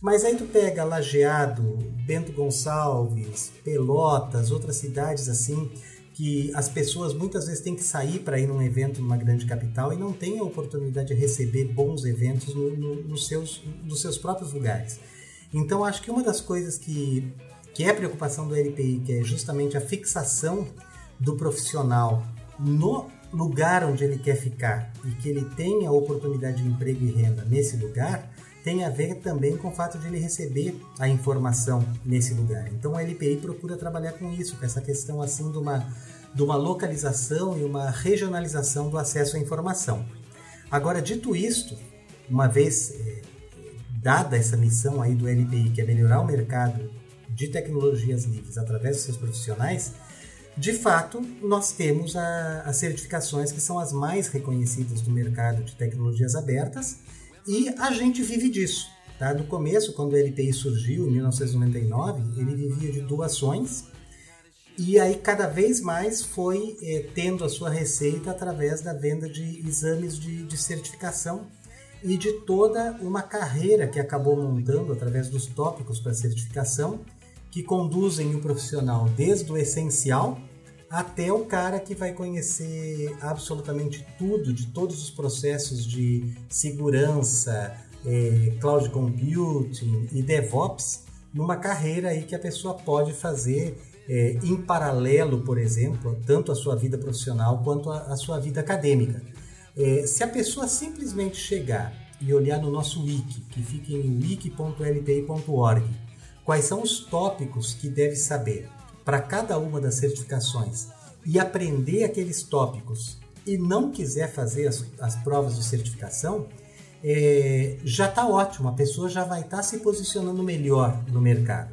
Mas aí tu pega Lajeado, Bento Gonçalves, Pelotas, outras cidades assim, que as pessoas muitas vezes têm que sair para ir num evento numa grande capital e não têm a oportunidade de receber bons eventos nos seus próprios lugares. Então, acho que uma das coisas que é preocupação do LPI, que é justamente a fixação do profissional no lugar onde ele quer ficar e que ele tenha a oportunidade de emprego e renda nesse lugar, tem a ver também com o fato de ele receber a informação nesse lugar. Então, a LPI procura trabalhar com isso, com essa questão assim de uma localização e uma regionalização do acesso à informação. Agora, dito isto, uma vez dada essa missão aí do LPI, que é melhorar o mercado de tecnologias livres através dos seus profissionais, de fato, nós temos as certificações que são as mais reconhecidas do mercado de tecnologias abertas. E a gente vive disso, tá? No começo, quando o LPI surgiu, em 1999, ele vivia de doações e aí cada vez mais foi tendo a sua receita através da venda de exames de certificação e de toda uma carreira que acabou montando através dos tópicos para certificação, que conduzem o profissional desde o essencial até o cara que vai conhecer absolutamente tudo de todos os processos de segurança, cloud computing e DevOps, numa carreira aí que a pessoa pode fazer em paralelo, por exemplo, tanto a sua vida profissional quanto a sua vida acadêmica. Se a pessoa simplesmente chegar e olhar no nosso wiki, que fica em wiki.lpi.org, quais são os tópicos que deve saber para cada uma das certificações e aprender aqueles tópicos e não quiser fazer as provas de certificação, já está ótimo, a pessoa já vai estar se posicionando melhor no mercado.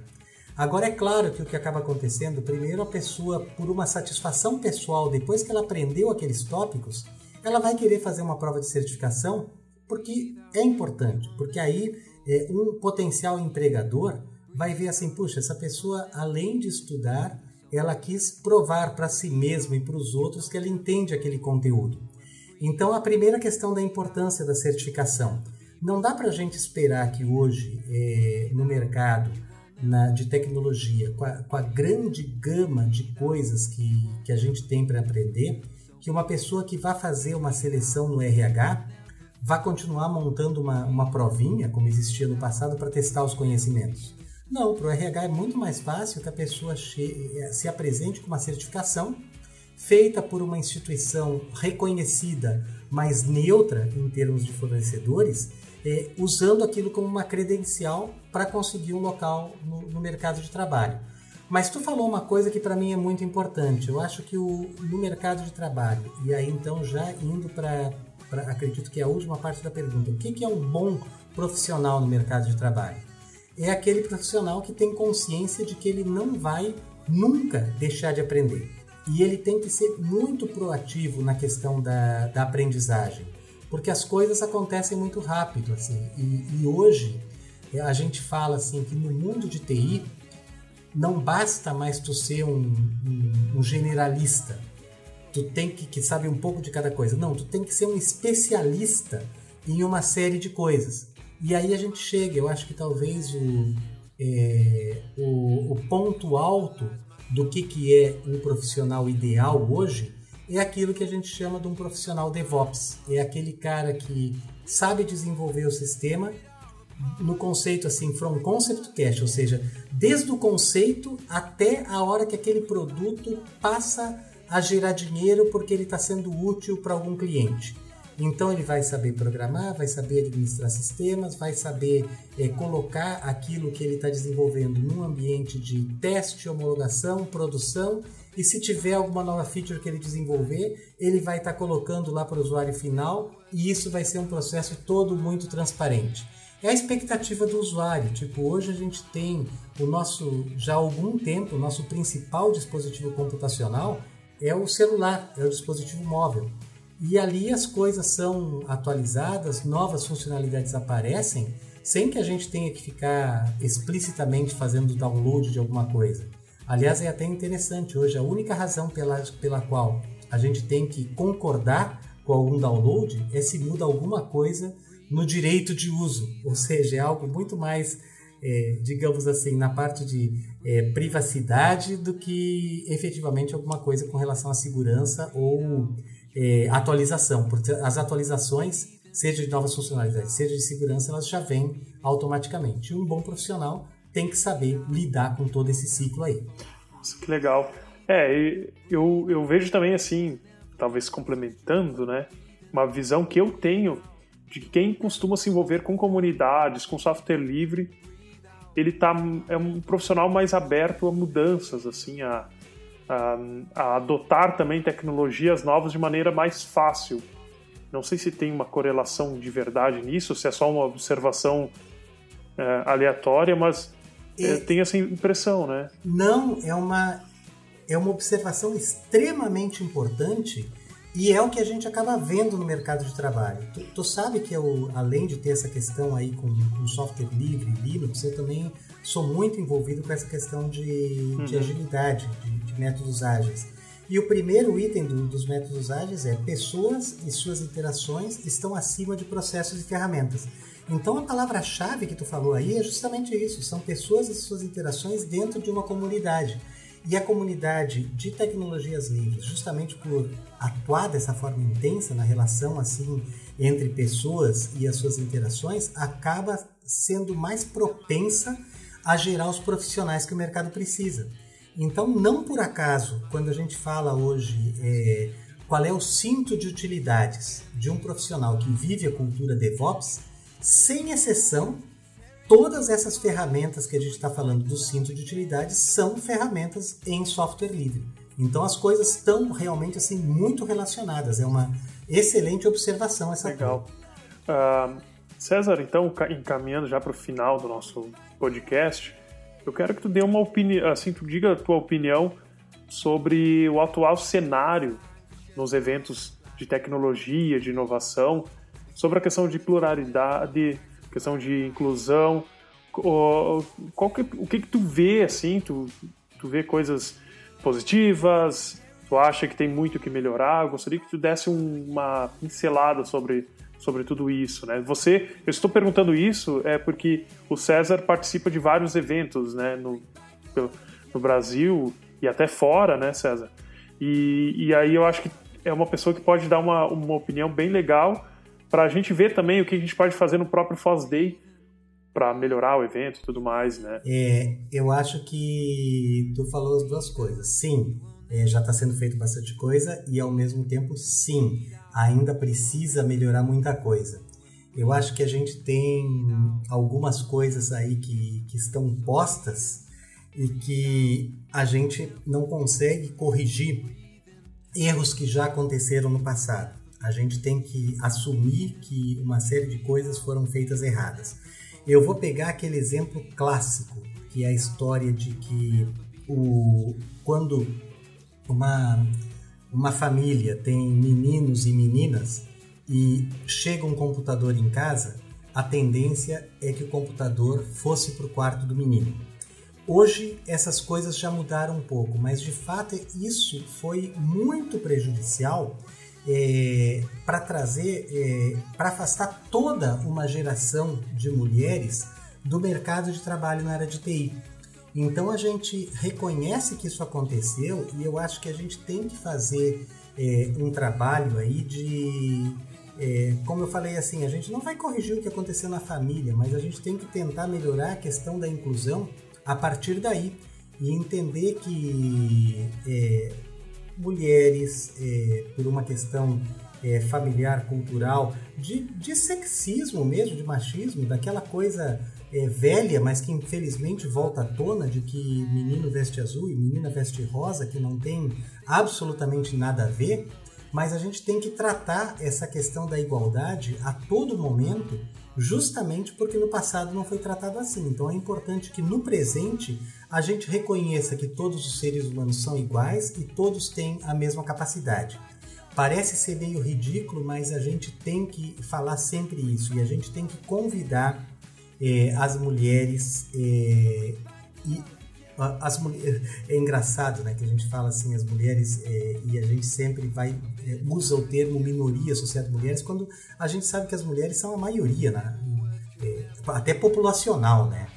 Agora, é claro que o que acaba acontecendo, primeiro a pessoa, por uma satisfação pessoal, depois que ela aprendeu aqueles tópicos, ela vai querer fazer uma prova de certificação porque é importante, porque aí um potencial empregador vai ver assim, puxa, essa pessoa, além de estudar, ela quis provar para si mesma e para os outros que ela entende aquele conteúdo. Então, a primeira questão da importância da certificação. Não dá para a gente esperar que hoje, no mercado de tecnologia, com a grande gama de coisas que a gente tem para aprender, que uma pessoa que vá fazer uma seleção no RH vá continuar montando uma provinha, como existia no passado, para testar os conhecimentos. Não, para o RH é muito mais fácil que a pessoa se apresente com uma certificação feita por uma instituição reconhecida, mas neutra em termos de fornecedores, usando aquilo como uma credencial para conseguir um local no mercado de trabalho. Mas tu falou uma coisa que para mim é muito importante. Eu acho que no mercado de trabalho, e aí então já indo para, acredito que é a última parte da pergunta, o que é um bom profissional no mercado de trabalho? É aquele profissional que tem consciência de que ele não vai nunca deixar de aprender. E ele tem que ser muito proativo na questão da aprendizagem, porque as coisas acontecem muito rápido, assim. E hoje a gente fala assim, que no mundo de TI não basta mais tu ser um generalista, tu tem que saber um pouco de cada coisa. Não, tu tem que ser um especialista em uma série de coisas. E aí a gente chega, eu acho que talvez o ponto alto do que é um profissional ideal hoje é aquilo que a gente chama de um profissional DevOps. É aquele cara que sabe desenvolver o sistema no conceito assim, from concept to cache, ou seja, desde o conceito até a hora que aquele produto passa a gerar dinheiro porque ele está sendo útil para algum cliente. Então ele vai saber programar, vai saber administrar sistemas, vai saber colocar aquilo que ele está desenvolvendo num ambiente de teste, homologação, produção, e se tiver alguma nova feature que ele desenvolver, ele vai estar colocando lá para o usuário final, e isso vai ser um processo todo muito transparente. É a expectativa do usuário, tipo, hoje a gente tem já há algum tempo, o nosso principal dispositivo computacional é o celular, é o dispositivo móvel. E ali as coisas são atualizadas, novas funcionalidades aparecem, sem que a gente tenha que ficar explicitamente fazendo download de alguma coisa. Aliás, é até interessante, hoje a única razão pela qual a gente tem que concordar com algum download é se muda alguma coisa no direito de uso, ou seja, é algo muito mais, digamos assim, na parte de privacidade do que efetivamente alguma coisa com relação à segurança ou... atualização, porque as atualizações, seja de novas funcionalidades, seja de segurança, elas já vêm automaticamente. E um bom profissional tem que saber lidar com todo esse ciclo aí. Nossa, que legal. Eu vejo também assim, talvez complementando, né, uma visão que eu tenho de quem costuma se envolver com comunidades, com software livre, ele é um profissional mais aberto a mudanças, assim, a adotar também tecnologias novas de maneira mais fácil. Não sei se tem uma correlação de verdade nisso, se é só uma observação aleatória, mas tem essa impressão, né? Não, é uma observação extremamente importante e é o que a gente acaba vendo no mercado de trabalho. Tu sabe que eu, além de ter essa questão aí com software livre, Linux, eu também sou muito envolvido com essa questão de agilidade, de métodos ágeis. E o primeiro item dos métodos ágeis é pessoas e suas interações estão acima de processos e ferramentas. Então a palavra-chave que tu falou aí é justamente isso, são pessoas e suas interações dentro de uma comunidade. E a comunidade de tecnologias livres, justamente por atuar dessa forma intensa na relação assim entre pessoas e as suas interações, acaba sendo mais propensa a gerar os profissionais que o mercado precisa. Então, não por acaso, quando a gente fala hoje qual é o cinto de utilidades de um profissional que vive a cultura DevOps, sem exceção, todas essas ferramentas que a gente está falando do cinto de utilidades são ferramentas em software livre. Então, as coisas estão realmente assim, muito relacionadas. É uma excelente observação essa. Legal. César, então, encaminhando já para o final do nosso podcast, eu quero que tu dê uma opinião, assim, tu diga a tua opinião sobre o atual cenário nos eventos de tecnologia, de inovação, sobre a questão de pluralidade, questão de inclusão, o que tu vê, assim, tu vê coisas positivas, tu acha que tem muito que melhorar? Eu gostaria que tu desse uma pincelada sobre tudo isso, né? Eu estou perguntando isso é porque o César participa de vários eventos, né, no Brasil e até fora, né, César? E aí eu acho que é uma pessoa que pode dar uma opinião bem legal para a gente ver também o que a gente pode fazer no próprio FOSSDay para melhorar o evento e tudo mais, né? Eu acho que tu falou as duas coisas. Sim, já está sendo feito bastante coisa e, ao mesmo tempo, sim, ainda precisa melhorar muita coisa. Eu acho que a gente tem algumas coisas aí que estão postas e que a gente não consegue corrigir erros que já aconteceram no passado. A gente tem que assumir que uma série de coisas foram feitas erradas. Eu vou pegar aquele exemplo clássico, que é a história de que quando uma família tem meninos e meninas e chega um computador em casa, a tendência é que o computador fosse para o quarto do menino. Hoje essas coisas já mudaram um pouco, mas de fato isso foi muito prejudicial para trazer, para afastar toda uma geração de mulheres do mercado de trabalho na área de TI. Então a gente reconhece que isso aconteceu e eu acho que a gente tem que fazer um trabalho aí de... como eu falei, assim, a gente não vai corrigir o que aconteceu na família, mas a gente tem que tentar melhorar a questão da inclusão a partir daí e entender que... mulheres, por uma questão familiar, cultural, de sexismo mesmo, de machismo, daquela coisa velha, mas que infelizmente volta à tona, de que menino veste azul e menina veste rosa, que não tem absolutamente nada a ver, mas a gente tem que tratar essa questão da igualdade a todo momento, justamente porque no passado não foi tratado assim. Então é importante que no presente a gente reconheça que todos os seres humanos são iguais e todos têm a mesma capacidade. Parece ser meio ridículo, mas a gente tem que falar sempre isso e a gente tem que convidar as mulheres É engraçado, né, que a gente fala assim, as mulheres, e a gente sempre usa o termo minoria associado a mulheres, quando a gente sabe que as mulheres são a maioria, né? Até populacional, né?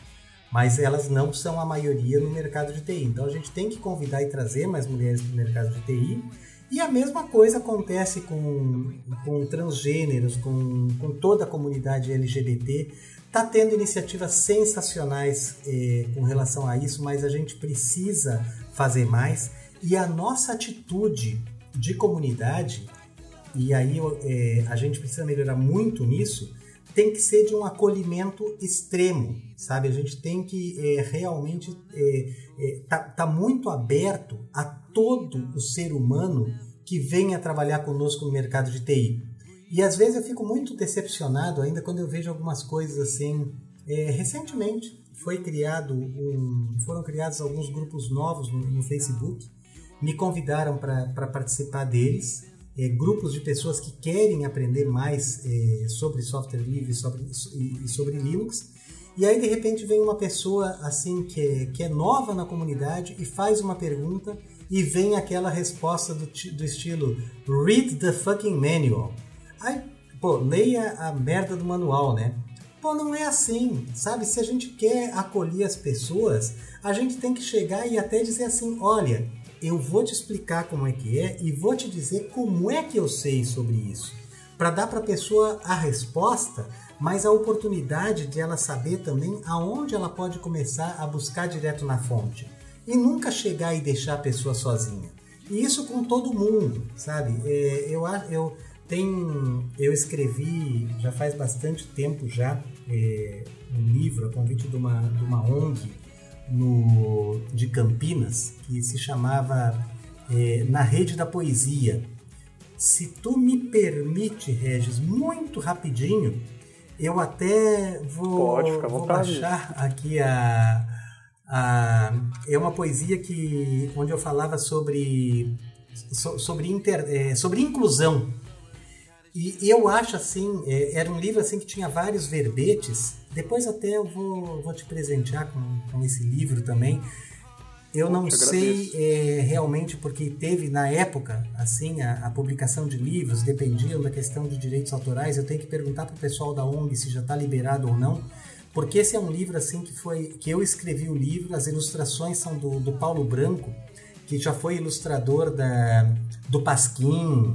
Mas elas não são a maioria no mercado de TI. Então a gente tem que convidar e trazer mais mulheres para o mercado de TI. E a mesma coisa acontece com transgêneros, com toda a comunidade LGBT. Está tendo iniciativas sensacionais com relação a isso, mas a gente precisa fazer mais. E a nossa atitude de comunidade, e aí a gente precisa melhorar muito nisso, tem que ser de um acolhimento extremo, sabe? A gente tem que realmente tá muito aberto a todo o ser humano que venha trabalhar conosco no mercado de TI. E às vezes eu fico muito decepcionado ainda quando eu vejo algumas coisas assim. Recentemente foram criados alguns grupos novos no Facebook, me convidaram para participar deles, grupos de pessoas que querem aprender mais sobre software livre e sobre Linux. E aí de repente vem uma pessoa assim que é nova na comunidade e faz uma pergunta e vem aquela resposta do estilo "Read the fucking manual". Aí, leia a merda do manual, né? Não é assim, sabe? Se a gente quer acolher as pessoas, a gente tem que chegar e até dizer assim, olha, eu vou te explicar como é que é e vou te dizer como é que eu sei sobre isso. Para dar para a pessoa a resposta, mas a oportunidade de ela saber também aonde ela pode começar a buscar direto na fonte. E nunca chegar e deixar a pessoa sozinha. E isso com todo mundo, sabe? Eu escrevi, já faz bastante tempo já, um livro a convite de uma ONG de Campinas, que se chamava Na Rede da Poesia. Se tu me permite, Regis, muito rapidinho, eu até vou baixar aqui é uma poesia onde eu falava sobre inclusão. E eu acho assim, era um livro assim que tinha vários verbetes. Depois até eu vou te presentear com esse livro também. Eu não sei realmente, porque teve na época assim, a publicação de livros dependia da questão de direitos autorais. Eu tenho que perguntar para o pessoal da ONG se já está liberado ou não, porque esse é um livro assim que eu escrevi o livro. As ilustrações são do Paulo Branco, que já foi ilustrador do Pasquim,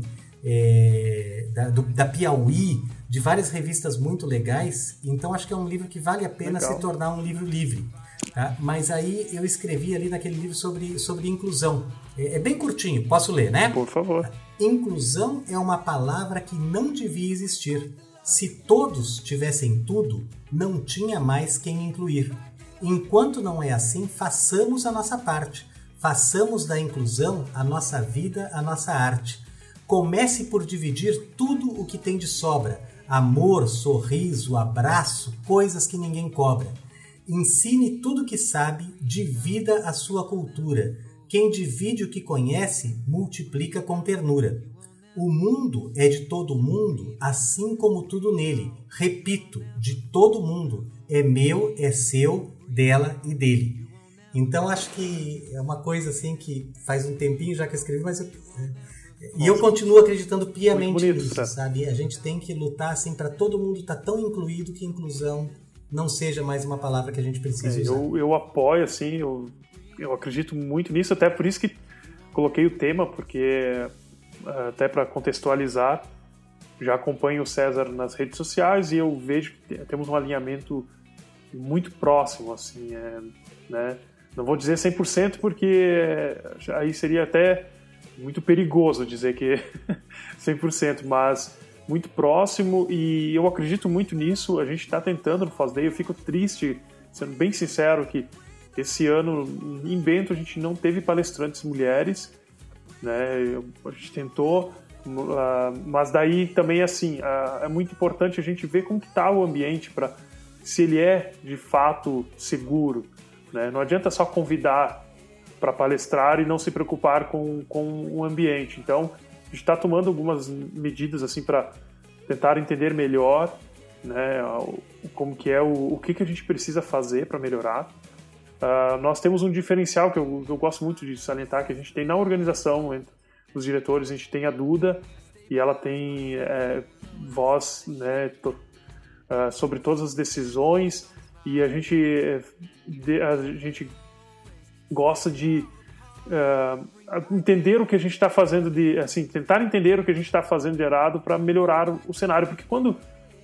da Piauí, de várias revistas muito legais. Então acho que é um livro que vale a pena se tornar um livro livre. Tá? Mas aí eu escrevi ali naquele livro sobre inclusão. É bem curtinho, posso ler, né? Por favor. Inclusão é uma palavra que não devia existir. Se todos tivessem tudo, não tinha mais quem incluir. Enquanto não é assim, façamos a nossa parte. Façamos da inclusão a nossa vida, a nossa arte. Comece por dividir tudo o que tem de sobra. Amor, sorriso, abraço, coisas que ninguém cobra. Ensine tudo que sabe, divida a sua cultura. Quem divide o que conhece, multiplica com ternura. O mundo é de todo mundo, assim como tudo nele. Repito, de todo mundo. É meu, é seu, dela e dele. Então acho que é uma coisa assim que faz um tempinho já que eu escrevi, mas eu continuo acreditando piamente nisso, sabe? A gente tem que lutar assim para todo mundo estar tão incluído que inclusão não seja mais uma palavra que a gente precisa usar. Eu apoio, assim, eu acredito muito nisso, até por isso que coloquei o tema, porque até para contextualizar, já acompanho o César nas redes sociais e eu vejo que temos um alinhamento muito próximo, assim, né? Não vou dizer 100% porque aí seria até muito perigoso dizer que 100%, mas muito próximo, e eu acredito muito nisso. A gente está tentando no FOSSDay. Eu fico triste, sendo bem sincero, que esse ano em Bento a gente não teve palestrantes mulheres, né? A gente tentou, mas daí também assim, é muito importante a gente ver como que está o ambiente, para se ele é de fato seguro, né? Não adianta só convidar para palestrar e não se preocupar com o ambiente. Então a gente está tomando algumas medidas assim para tentar entender melhor, né, como que é, o que a gente precisa fazer para melhorar. Nós temos um diferencial que eu gosto muito de salientar, que a gente tem na organização, entre os diretores, a gente tem a Duda, e ela tem voz, né, sobre todas as decisões, e a gente gosta de entender o que a gente está fazendo de, assim, tentar entender o que a gente está fazendo de errado para melhorar o cenário, porque quando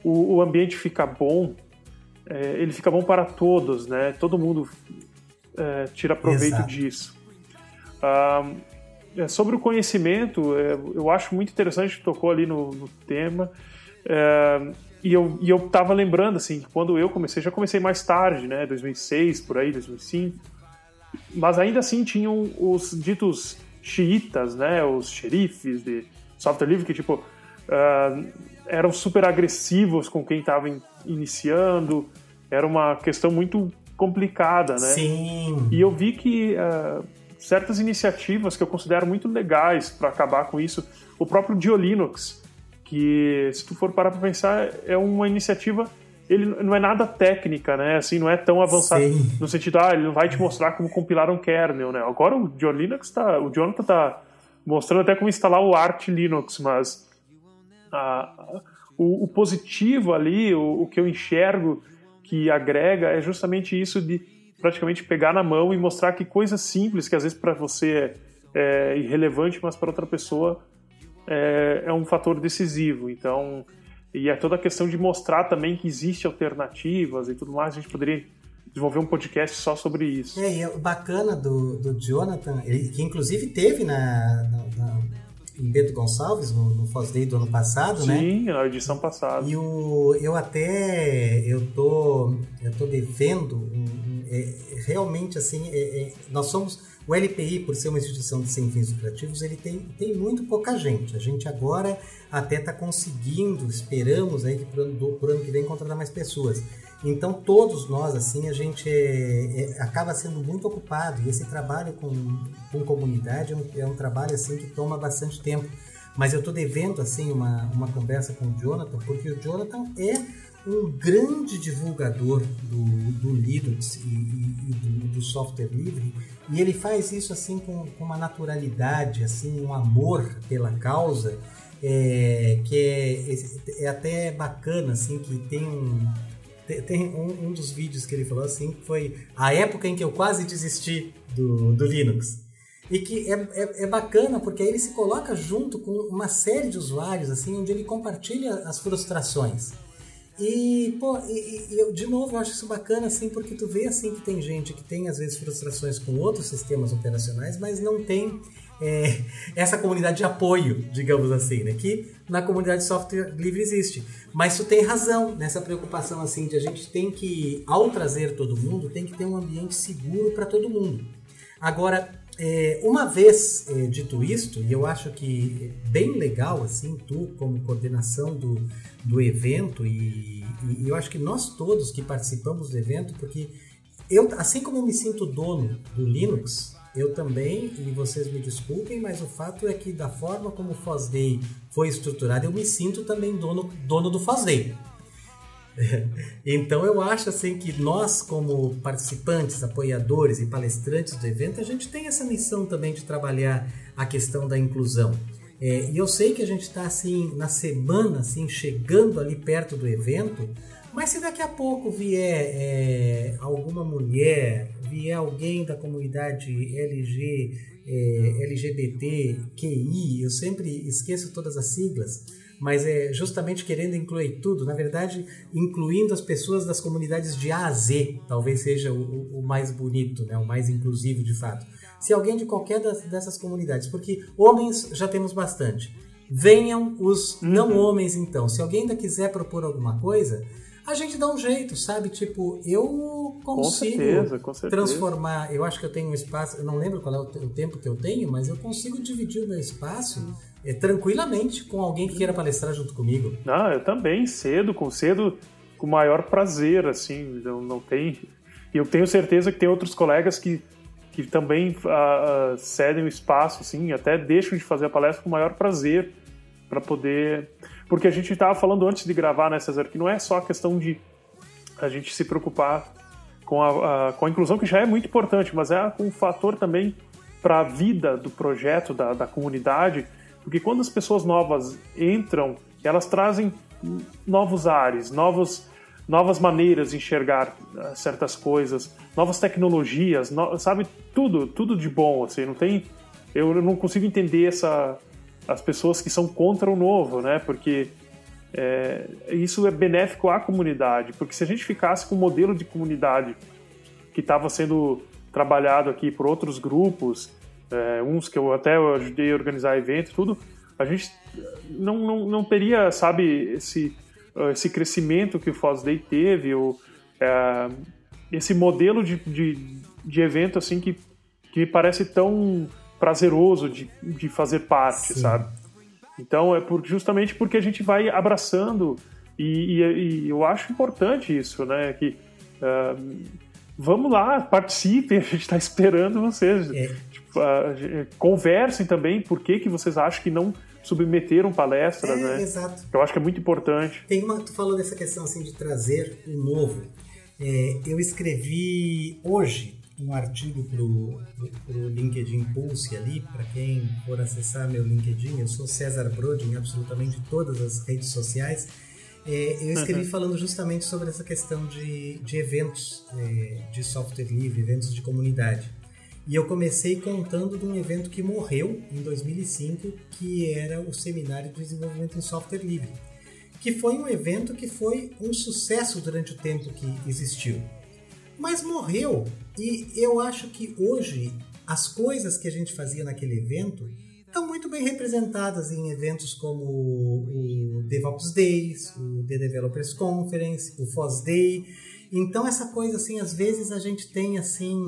o ambiente fica bom, ele fica bom para todos, né? Todo mundo tira proveito disso. Sobre o conhecimento, eu acho muito interessante que tocou ali no tema, e eu estava lembrando assim, que quando eu comecei, já comecei mais tarde, né? 2006, por aí, 2005, mas ainda assim tinham os ditos xiitas, né, os xerifes de software livre, que tipo eram super agressivos com quem estava iniciando. Era uma questão muito complicada, né? Sim. E eu vi que certas iniciativas que eu considero muito legais para acabar com isso, o próprio Dio Linux, que se tu for parar para pensar, é uma iniciativa. Ele não é nada técnica, né? Assim, não é tão avançado. Sim. No sentido, ele não vai te mostrar como compilar um kernel, né? Agora o Dio Linux o Jonathan tá mostrando até como instalar o Arch Linux, mas o positivo ali, o que eu enxergo que agrega é justamente isso de praticamente pegar na mão e mostrar que coisas simples, que às vezes para você é irrelevante, mas para outra pessoa é um fator decisivo. Então, e é toda a questão de mostrar também que existem alternativas e tudo mais. A gente poderia desenvolver um podcast só sobre isso. E o bacana do Jonathan, ele, que inclusive teve em Bento Gonçalves, no FOSSDay do ano passado, né? Sim, na edição passada. E eu tô devendo, realmente assim, nós somos... O LPI, por ser uma instituição de sem fins lucrativos, ele tem muito pouca gente. A gente agora até está conseguindo, esperamos aí que por ano que vem contratar mais pessoas. Então todos nós, assim, a gente acaba sendo muito ocupado, e esse trabalho com comunidade é um trabalho assim que toma bastante tempo. Mas eu estou devendo assim, uma conversa com o Jonathan, porque o Jonathan é um grande divulgador do Linux e do software livre, e ele faz isso assim, com uma naturalidade, assim, um amor pela causa, que é até bacana, assim, que tem um dos vídeos que ele falou assim, que foi a época em que eu quase desisti do Linux. E que é bacana, porque aí ele se coloca junto com uma série de usuários, assim, onde ele compartilha as frustrações. E, pô, eu, de novo, eu acho isso bacana, assim, porque tu vê, assim, que tem gente que tem, às vezes, frustrações com outros sistemas operacionais, mas não tem essa comunidade de apoio, digamos assim, né? Que na comunidade de software livre existe. Mas tu tem razão nessa preocupação, assim, de a gente tem que, ao trazer todo mundo, tem que ter um ambiente seguro para todo mundo. Agora, uma vez dito isto, e eu acho que é bem legal, assim, tu como coordenação do evento, e eu acho que nós todos que participamos do evento, porque eu, assim como eu me sinto dono do Linux, eu também, e vocês me desculpem, mas o fato é que da forma como o FOSSDay foi estruturado, eu me sinto também dono do FOSSDay. Então eu acho assim que nós, como participantes, apoiadores e palestrantes do evento, a gente tem essa missão também de trabalhar a questão da inclusão. E eu sei que a gente está assim, na semana, assim, chegando ali perto do evento, mas se daqui a pouco vier alguma mulher, vier alguém da comunidade LGBTQI, eu sempre esqueço todas as siglas, mas é justamente querendo incluir tudo, na verdade, incluindo as pessoas das comunidades de A a Z, talvez seja o mais bonito, né? O mais inclusivo de fato. Se alguém de qualquer dessas comunidades, porque homens já temos bastante, venham os não homens então, se alguém ainda quiser propor alguma coisa, a gente dá um jeito, sabe? Tipo, eu consigo com certeza. Transformar, eu acho que eu tenho um espaço, eu não lembro qual é o tempo que eu tenho, mas eu consigo dividir o meu espaço tranquilamente com alguém que queira palestrar junto comigo. Ah, eu também, cedo, com o maior prazer, assim, não tem... E eu tenho certeza que tem outros colegas que também cedem o espaço, assim, até deixam de fazer a palestra com o maior prazer, para poder... Porque a gente estava falando antes de gravar, né, César, que não é só a questão de a gente se preocupar com a inclusão, que já é muito importante, mas é um fator também para a vida do projeto, da comunidade, porque quando as pessoas novas entram, elas trazem novos ares, novas maneiras de enxergar certas coisas, novas tecnologias, sabe, tudo de bom, assim, não tem... Eu não consigo entender as pessoas que são contra o novo, né? Porque isso é benéfico à comunidade, porque se a gente ficasse com o modelo de comunidade que estava sendo trabalhado aqui por outros grupos, uns que eu até ajudei a organizar evento, tudo, a gente não teria, sabe, esse crescimento que o FOSSDay teve, esse modelo de evento assim que me parece tão... prazeroso de fazer parte, sim, sabe? Então, justamente porque a gente vai abraçando e eu acho importante isso, né? Que vamos lá, participem, a gente está esperando vocês. Conversem também por que vocês acham que não submeteram palestras, né? Exato. Eu acho que é muito importante. Tu falou dessa questão assim, de trazer o novo. Eu escrevi hoje um artigo pro LinkedIn Pulse ali, para quem for acessar meu LinkedIn, eu sou César Brodin, absolutamente todas as redes sociais, eu escrevi falando justamente sobre essa questão de eventos de software livre, eventos de comunidade. E eu comecei contando de um evento que morreu em 2005, que era o Seminário de Desenvolvimento em Software Livre, que foi um evento que foi um sucesso durante o tempo que existiu. Mas morreu, e eu acho que hoje as coisas que a gente fazia naquele evento estão muito bem representadas em eventos como o DevOps Days, o The Developers Conference, o FOSSDay. Então essa coisa assim, às vezes a gente tem assim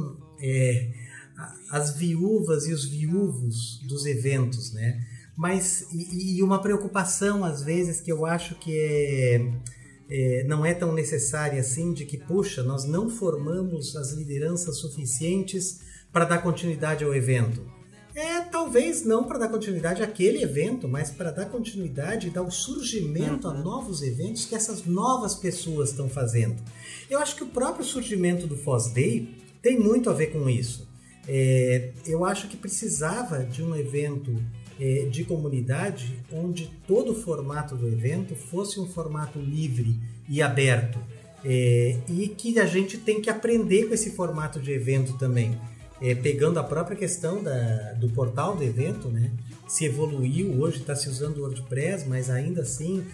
as viúvas e os viúvos dos eventos, né? Mas e uma preocupação às vezes que eu acho que não é tão necessária assim, de que, puxa, nós não formamos as lideranças suficientes para dar continuidade ao evento. talvez não para dar continuidade àquele evento, mas para dar continuidade e dar o surgimento a novos eventos que essas novas pessoas estão fazendo. Eu acho que o próprio surgimento do FOSSDay tem muito a ver com isso. Eu acho que precisava de um evento de comunidade onde todo o formato do evento fosse um formato livre e aberto, e que a gente tem que aprender com esse formato de evento também. Pegando a própria questão do portal do evento, né? Se evoluiu, hoje está se usando o WordPress, mas ainda assim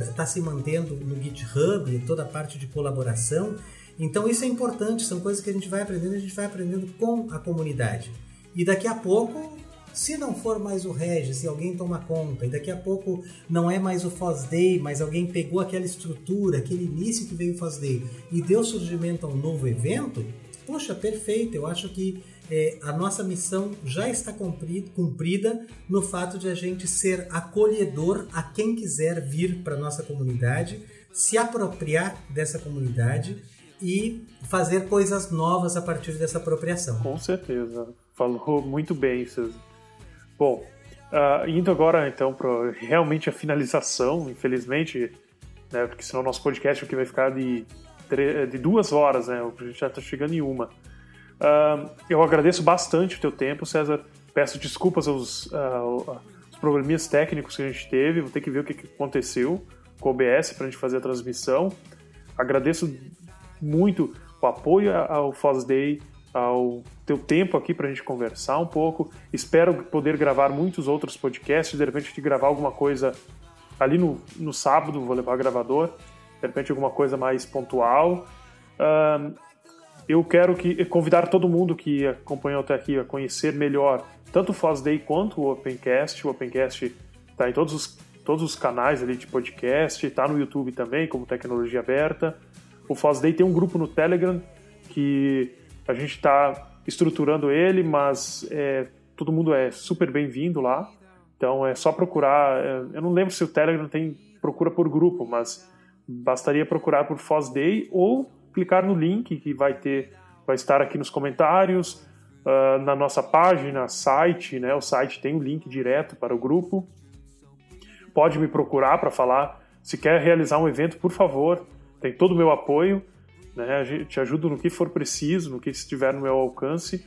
está se mantendo no GitHub, toda a parte de colaboração. Então isso é importante, são coisas que a gente vai aprendendo com a comunidade. E daqui a pouco, se não for mais o Regis, se alguém toma conta, e daqui a pouco não é mais o FOSSDay, mas alguém pegou aquela estrutura, aquele início que veio o FOSSDay e deu surgimento a um novo evento, poxa, perfeito, eu acho que a nossa missão já está cumprida no fato de a gente ser acolhedor a quem quiser vir para a nossa comunidade, se apropriar dessa comunidade e fazer coisas novas a partir dessa apropriação. Com certeza, falou muito bem, César. Bom, indo agora então para realmente a finalização, infelizmente, né, porque senão nosso podcast aqui vai ficar de 2 horas, né? A gente já está chegando em 1. Eu agradeço bastante o teu tempo, César. Peço desculpas aos probleminhas técnicos que a gente teve. Vou ter que ver o que aconteceu com o OBS para a gente fazer a transmissão. Agradeço muito o apoio ao FOSSDay, ao teu tempo aqui para a gente conversar um pouco. Espero poder gravar muitos outros podcasts. De repente, de gravar alguma coisa ali no sábado, vou levar o gravador. De repente alguma coisa mais pontual. Eu quero convidar todo mundo que acompanhou até aqui a conhecer melhor tanto o FOSSDay quanto o OpenCast. O OpenCast está em todos os canais ali de podcast, está no YouTube também, como Tecnologia Aberta. O FOSSDay tem um grupo no Telegram que a gente está estruturando ele, mas todo mundo é super bem-vindo lá. Então é só procurar. Eu não lembro se o Telegram tem procura por grupo, mas bastaria procurar por FOSSDay ou clicar no link que vai estar aqui nos comentários, na nossa página, site, né? O site tem um link direto para o grupo. Pode me procurar para falar. Se quer realizar um evento, por favor, tem todo o meu apoio, né? Eu te ajudo no que for preciso, no que estiver no meu alcance.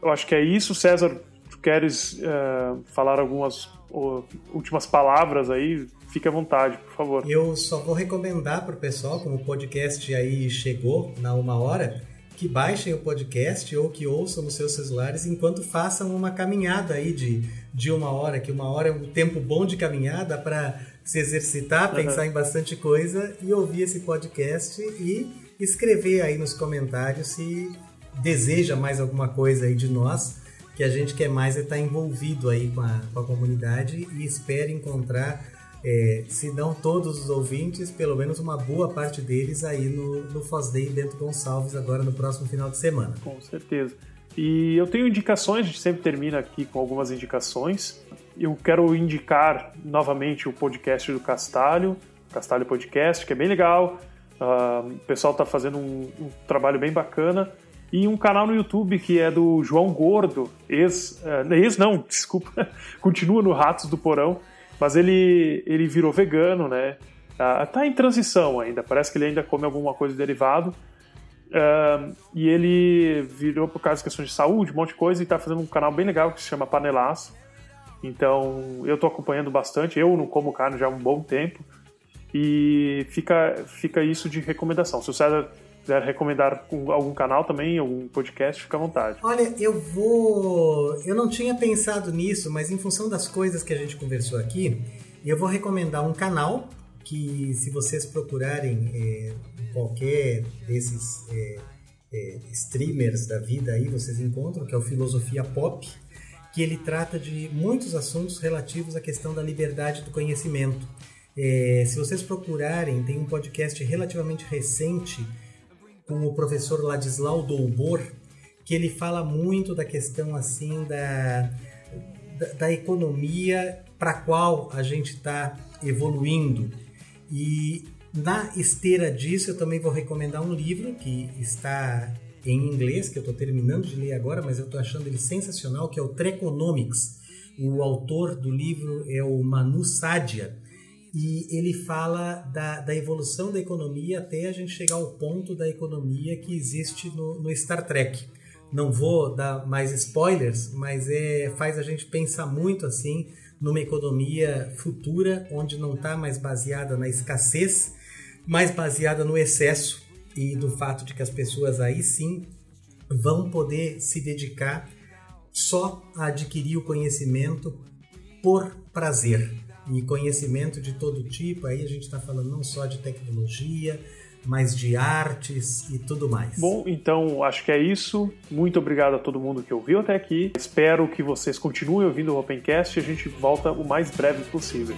Eu acho que é isso, César. Tu queres falar algumas últimas palavras aí? Fique à vontade, por favor. Eu só vou recomendar para o pessoal, como o podcast aí chegou na 1 hora, que baixem o podcast ou que ouçam nos seus celulares enquanto façam uma caminhada aí de 1 hora, que 1 hora é um tempo bom de caminhada para se exercitar, pensar em bastante coisa e ouvir esse podcast e escrever aí nos comentários se deseja mais alguma coisa aí de nós, que a gente quer mais é estar envolvido aí com a comunidade e espera encontrar... se não todos os ouvintes, pelo menos uma boa parte deles aí no FOSSDay Bento Gonçalves agora no próximo final de semana. Com certeza. E eu tenho indicações, a gente sempre termina aqui com algumas indicações. Eu quero indicar novamente o podcast do Castalho Podcast, que é bem legal. O pessoal está fazendo um trabalho bem bacana. E um canal no YouTube que é do João Gordo, continua no Ratos do Porão. Mas ele virou vegano, né? Tá em transição ainda, parece que ele ainda come alguma coisa derivado. E ele virou por causa de questões de saúde, um monte de coisa, e tá fazendo um canal bem legal que se chama Panelaço. Então, eu tô acompanhando bastante, eu não como carne já há um bom tempo. E fica isso de recomendação. Se o César quiser recomendar algum canal também, algum podcast, fica à vontade. Olha, eu não tinha pensado nisso, mas em função das coisas que a gente conversou aqui, eu vou recomendar um canal que, se vocês procurarem qualquer desses streamers da vida aí, vocês encontram, que é o Filosofia Pop, que ele trata de muitos assuntos relativos à questão da liberdade do conhecimento. Se vocês procurarem, tem um podcast relativamente recente com o professor Ladislau Doubor, que ele fala muito da questão assim da economia para a qual a gente está evoluindo. E na esteira disso eu também vou recomendar um livro que está em inglês, que eu estou terminando de ler agora, mas eu estou achando ele sensacional, que é o Treconomics. O autor do livro é o Manu Sadia, e ele fala da evolução da economia até a gente chegar ao ponto da economia que existe no Star Trek. Não vou dar mais spoilers, mas faz a gente pensar muito assim numa economia futura, onde não está mais baseada na escassez, mas baseada no excesso e do fato de que as pessoas aí sim vão poder se dedicar só a adquirir o conhecimento por prazer. E conhecimento de todo tipo, aí a gente está falando não só de tecnologia, mas de artes e tudo mais. Bom, então acho que é isso. Muito obrigado a todo mundo que ouviu até aqui. Espero que vocês continuem ouvindo o Opencast e a gente volta o mais breve possível.